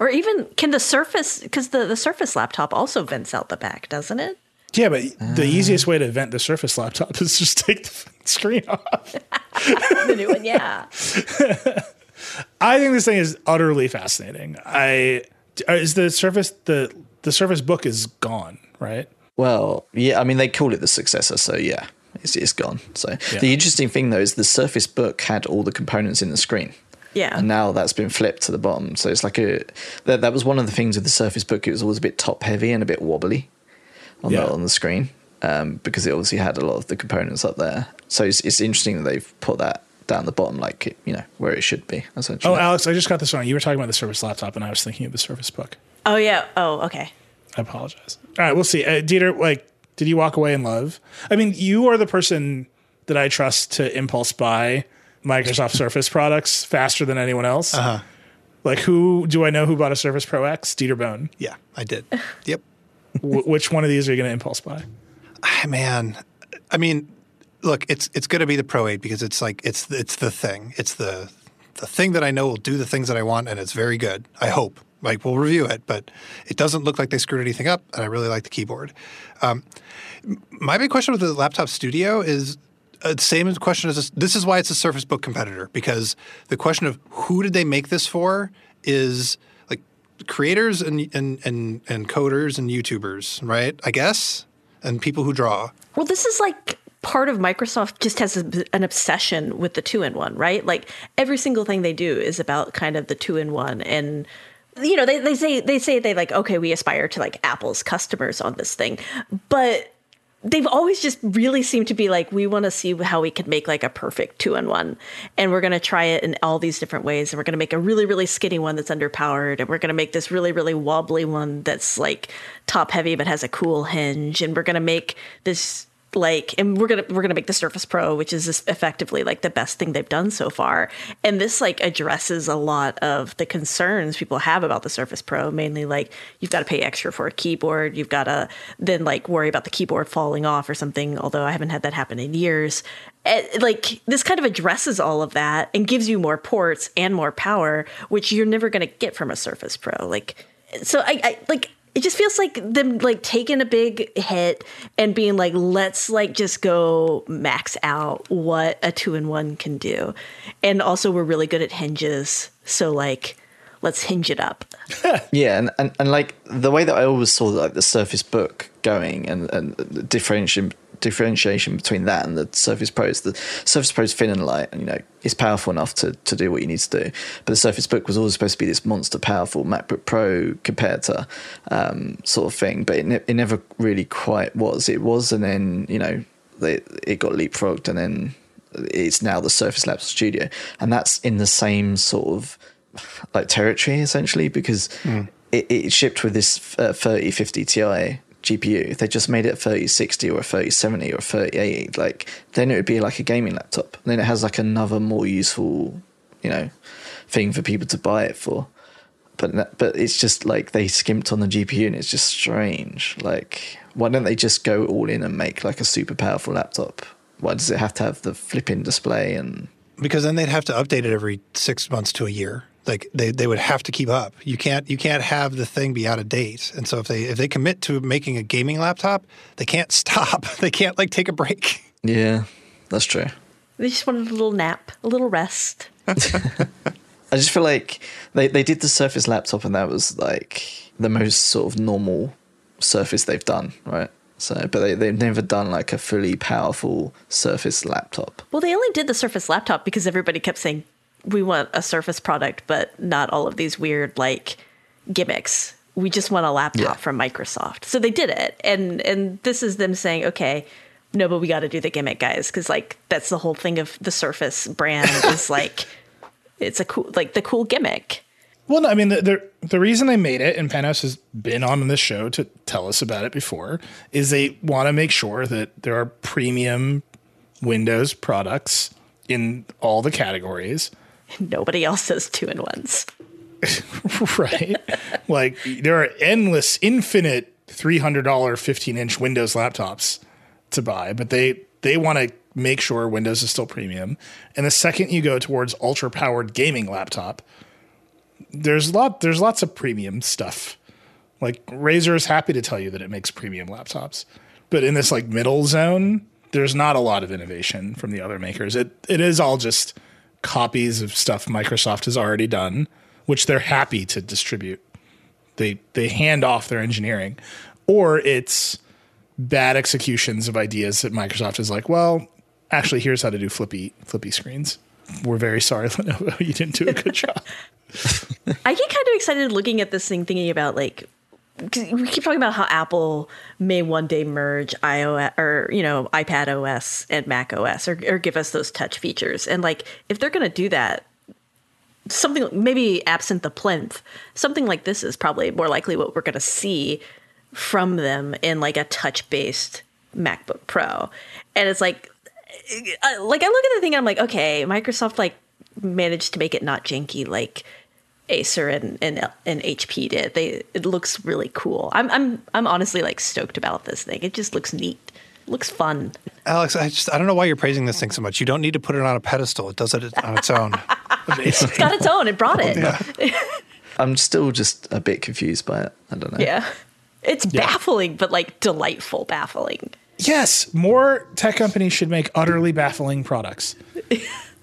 Or even can the Surface, because the Surface laptop also vents out the back, doesn't it? Yeah, but the easiest way to vent the Surface laptop is just take the screen off. The new one, yeah. I think this thing is utterly fascinating. Is the Surface Book is gone, right? Well, yeah, I mean, they called it the successor, so yeah. It's gone. So the interesting thing, though, is the Surface Book had all the components in the screen. Yeah. And now that's been flipped to the bottom. So it's like that was one of the things with the Surface Book. It was always a bit top heavy and a bit wobbly on the screen because it obviously had a lot of the components up there. So it's interesting that they've put that down the bottom, like, where it should be. Essentially. Oh, Alex, I just got this wrong. You were talking about the Surface laptop and I was thinking of the Surface Book. Oh, yeah. Oh, okay. I apologize. All right. We'll see. Dieter, like, did you walk away in love? I mean, you are the person that I trust to impulse buy Microsoft Surface products faster than anyone else. Uh-huh. Like, who do I know who bought a Surface Pro X? Dieter Bohn. Yeah, I did. Yep. Which one of these are you going to impulse buy? Man, I mean, look, it's going to be the Pro 8 because it's like it's the thing. It's the thing that I know will do the things that I want, and it's very good. I hope. Like, we'll review it, but it doesn't look like they screwed anything up, and I really like the keyboard. My big question with the Laptop Studio is the same question as this is why it's a Surface Book competitor, because the question of who did they make this for is, like, creators and coders and YouTubers, right, I guess, and people who draw. Well, this is, like, part of Microsoft just has an obsession with the two-in-one, right? Like, every single thing they do is about kind of the two-in-one, and you know, they say like, okay, we aspire to like Apple's customers on this thing, but they've always just really seemed to be like, we want to see how we could make like a perfect 2-in-1, and we're going to try it in all these different ways, and we're going to make a really, really skinny one that's underpowered, and we're going to make this really, really wobbly one that's like top heavy but has a cool hinge, and we're going to make this like, and we're gonna make the Surface Pro, which is effectively like the best thing they've done so far. And this like addresses a lot of the concerns people have about the Surface Pro, mainly like you've got to pay extra for a keyboard, you've got to then like worry about the keyboard falling off or something, although I haven't had that happen in years. Like this kind of addresses all of that and gives you more ports and more power, which you're never going to get from a Surface Pro. Like, so I like, it just feels like them like taking a big hit and being like, let's like just go max out what a 2-in-1 can do. And also we're really good at hinges. So like, let's hinge it up. Yeah. And like the way that I always saw like the Surface Book going and the differentiation between that and the Surface Pro is the Surface Pro is thin and light, and you know it's powerful enough to do what you need to do. But the Surface Book was always supposed to be this monster powerful MacBook Pro compared to sort of thing, but it never really quite was. It was, and then you know it got leapfrogged, and then it's now the Surface Laptop Studio, and that's in the same sort of like territory essentially, because it shipped with this 3050 Ti GPU. If they just made it a 3060 or a 3070 or a 3080, like then it would be like a gaming laptop. And then it has like another more useful, you know, thing for people to buy it for. But it's just like they skimped on the GPU, and it's just strange. Like, why don't they just go all in and make like a super powerful laptop? Why does it have to have the flipping display? And because then they'd have to update it every 6 months to a year. Like they would have to keep up. You can't have the thing be out of date. And so if they commit to making a gaming laptop, they can't stop. They can't like take a break. Yeah, that's true. They just wanted a little nap, a little rest. I just feel like they did the Surface laptop, and that was like the most sort of normal Surface they've done, right? So, but they've never done like a fully powerful Surface laptop. Well, they only did the Surface laptop because everybody kept saying, we want a Surface product, but not all of these weird like gimmicks. We just want a laptop from Microsoft. So they did it. And this is them saying, okay, no, but we got to do the gimmick, guys. Cause like, that's the whole thing of the Surface brand is like, it's a cool, like the cool gimmick. Well, no, I mean, the reason they made it, and Panos has been on this show to tell us about it before, is they want to make sure that there are premium Windows products in all the categories. Nobody else says 2-in-1s. Right. Like, there are endless, infinite $300 15-inch Windows laptops to buy, but they want to make sure Windows is still premium. And the second you go towards ultra-powered gaming laptop, there's lots of premium stuff. Like, Razer is happy to tell you that it makes premium laptops. But in this, like, middle zone, there's not a lot of innovation from the other makers. It is all just copies of stuff Microsoft has already done, which they're happy to distribute. They hand off their engineering, or it's bad executions of ideas that Microsoft is like, well, actually, here's how to do flippy screens. We're very sorry, Lenovo, you didn't do a good job. I get kind of excited looking at this thing, thinking about like, we keep talking about how Apple may one day merge iOS or, you know, iPad OS and Mac OS or give us those touch features. And like, if they're going to do that, something maybe absent the plinth, something like this is probably more likely what we're going to see from them in like a touch based MacBook Pro. And it's like I look at the thing, and I'm like, okay, Microsoft like managed to make it not janky. Like, Acer and HP did. It looks really cool. I'm honestly like stoked about this thing. It just looks neat. It looks fun. Alex, I don't know why you're praising this thing so much. You don't need to put it on a pedestal. It does it on its own. It's got its own. It brought it. Yeah. I'm still just a bit confused by it. I don't know. Yeah, it's baffling, but like delightful baffling. Yes, more tech companies should make utterly baffling products.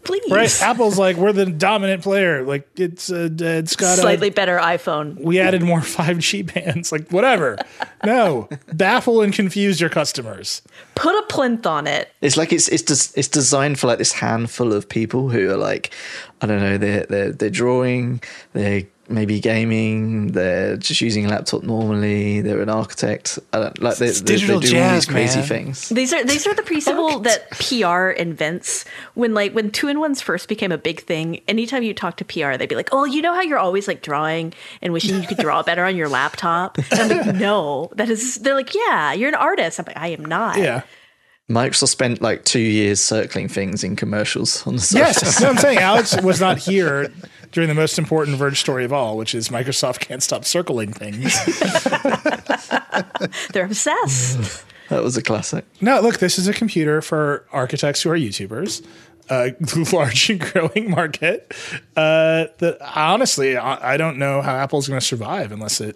Please. Right, Apple's like, we're the dominant player. Like, it's got slightly better iPhone. We added more 5G bands. Like, whatever. No, baffle and confuse your customers. Put a plinth on it. It's like it's designed for like this handful of people who are like, I don't know, they're drawing, they're maybe gaming, they're just using a laptop normally, they're an architect. I don't like they do all these crazy things. These are the principle that PR invents. When two-in-ones first became a big thing, anytime you talk to PR, they'd be like, oh, you know how you're always like drawing and wishing you could draw better on your laptop? And I'm like, no, that is, they're like, yeah, you're an artist. I'm like, I am not. Yeah. Microsoft spent like 2 years circling things in commercials on the Surface. Yes, I'm saying Alex was not here during the most important Verge story of all, which is Microsoft can't stop circling things. They're obsessed. That was a classic. No, look, this is a computer for architects who are YouTubers, a large and growing market. That honestly, I don't know how Apple's going to survive unless it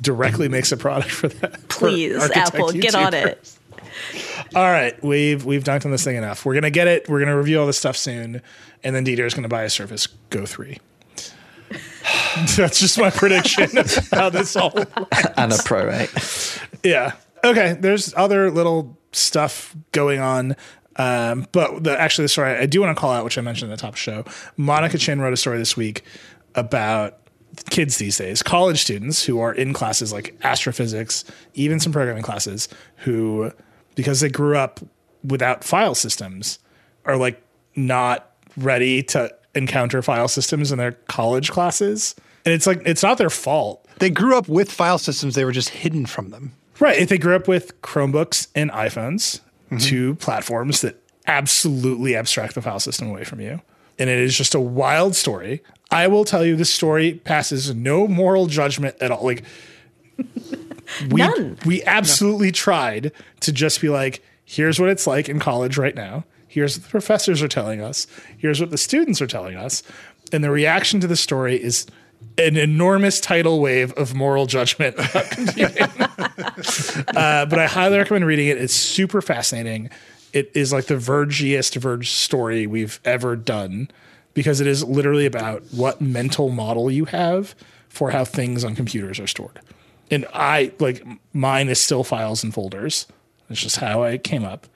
directly makes a product for that. Please, for Apple, YouTubers. Get on it. All right, we've dunked on this thing enough. We're going to get it. We're going to review all this stuff soon. And then Dieter is going to buy a Surface Go 3. That's just my prediction of how this all works. And a Pro 8. Yeah. Okay, there's other little stuff going on. But the story I do want to call out, which I mentioned at the top of the show, Monica Chin wrote a story this week about kids these days, college students who are in classes like astrophysics, even some programming classes, who, because they grew up without file systems, are like not ready to encounter file systems in their college classes. And it's like, it's not their fault. They grew up with file systems. They were just hidden from them. Right. If they grew up with Chromebooks and iPhones, two platforms that absolutely abstract the file system away from you. And it is just a wild story. I will tell you, this story passes no moral judgment at all. Like, we absolutely tried to just be like, here's what it's like in college right now. Here's what the professors are telling us. Here's what the students are telling us. And the reaction to the story is an enormous tidal wave of moral judgment about computing. But I highly recommend reading it. It's super fascinating. It is like the vergiest Verge story we've ever done, because it is literally about what mental model you have for how things on computers are stored. And I, like, mine is still files and folders. It's just how I came up.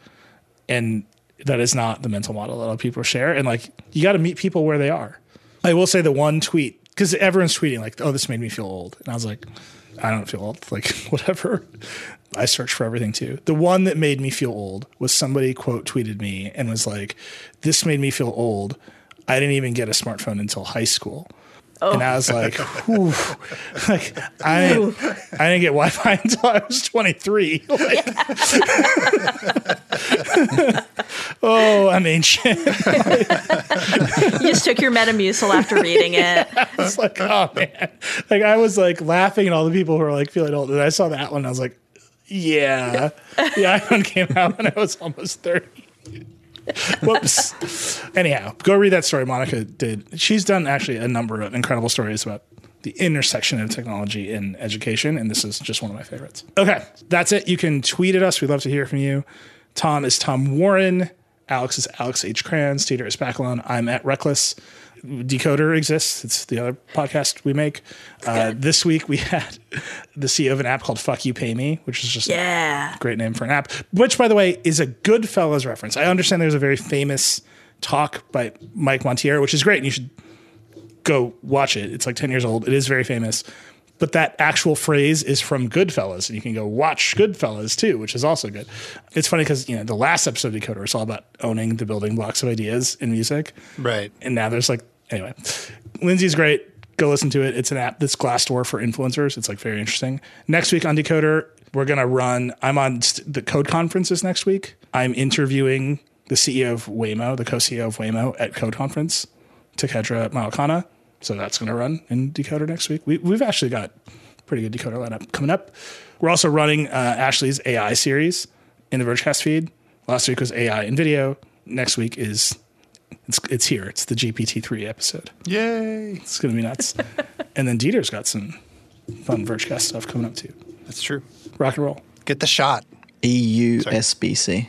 And that is not the mental model that a lot of people share. And like, you got to meet people where they are. I will say the one tweet, because everyone's tweeting like, oh, this made me feel old. And I was like, I don't feel old. Like, whatever. I search for everything too. The one that made me feel old was somebody quote tweeted me and was like, this made me feel old. I didn't even get a smartphone until high school. Oh. And I was like, whew, like I didn't get Wi-Fi until I was 23. Like, yeah. Oh, I'm ancient. You just took your Metamucil after reading it. I was like, oh man. Like, I was like laughing at all the people who were like feeling old. And I saw that one and I was like, yeah. The iPhone came out when I was almost 30. Whoops. Anyhow, go read that story Monica did. She's done actually a number of incredible stories about the intersection of technology and education, and this is just one of my favorites. Okay, that's it. You can tweet at us. We'd love to hear from you. Tom is Tom Warren. Alex is Alex H. Cranz. Dieter is back alone. I'm at Reckless. Decoder exists. It's the other podcast we make. This week we had the CEO of an app called Fuck You Pay Me, which is just a great name for an app, which by the way is a Goodfellas reference. I understand there's a very famous talk by Mike Montier, which is great and you should go watch it. It's like 10 years old. It is very famous, but that actual phrase is from Goodfellas and you can go watch Goodfellas too, which is also good. It's funny because, you know, the last episode of Decoder was all about owning the building blocks of ideas in music. Right. And now there's like, anyway, Lindsay's great. Go listen to it. It's an app that's Glassdoor for influencers. It's like very interesting. Next week on Decoder, we're going to run, I'm on the Code Conferences next week. I'm interviewing the CEO of Waymo, the co-CEO of Waymo at Code Conference, Takedra Malakana. So that's going to run in Decoder next week. We've actually got pretty good Decoder lineup coming up. We're also running Ashley's AI series in the VergeCast feed. Last week was AI in video. Next week is... It's here. It's the GPT-3 episode. Yay. It's going to be nuts. And then Dieter's got some fun VergeCast stuff coming up too. That's true. Rock and roll. Get the shot. EUSBC.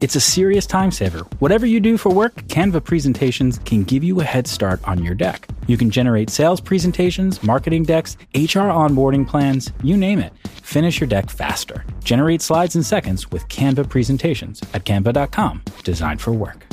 It's a serious time saver. Whatever you do for work, Canva presentations can give you a head start on your deck. You can generate sales presentations, marketing decks, HR onboarding plans, you name it. Finish your deck faster. Generate slides in seconds with Canva presentations at canva.com. Designed for work.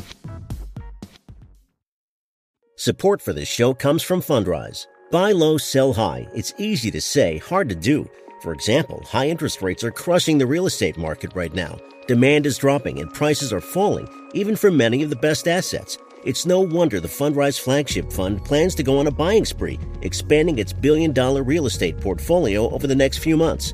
Support for this show comes from Fundrise. Buy low, sell high. It's easy to say, hard to do. For example, high interest rates are crushing the real estate market right now. Demand is dropping and prices are falling, even for many of the best assets. It's no wonder the Fundrise Flagship Fund plans to go on a buying spree, expanding its billion-dollar real estate portfolio over the next few months.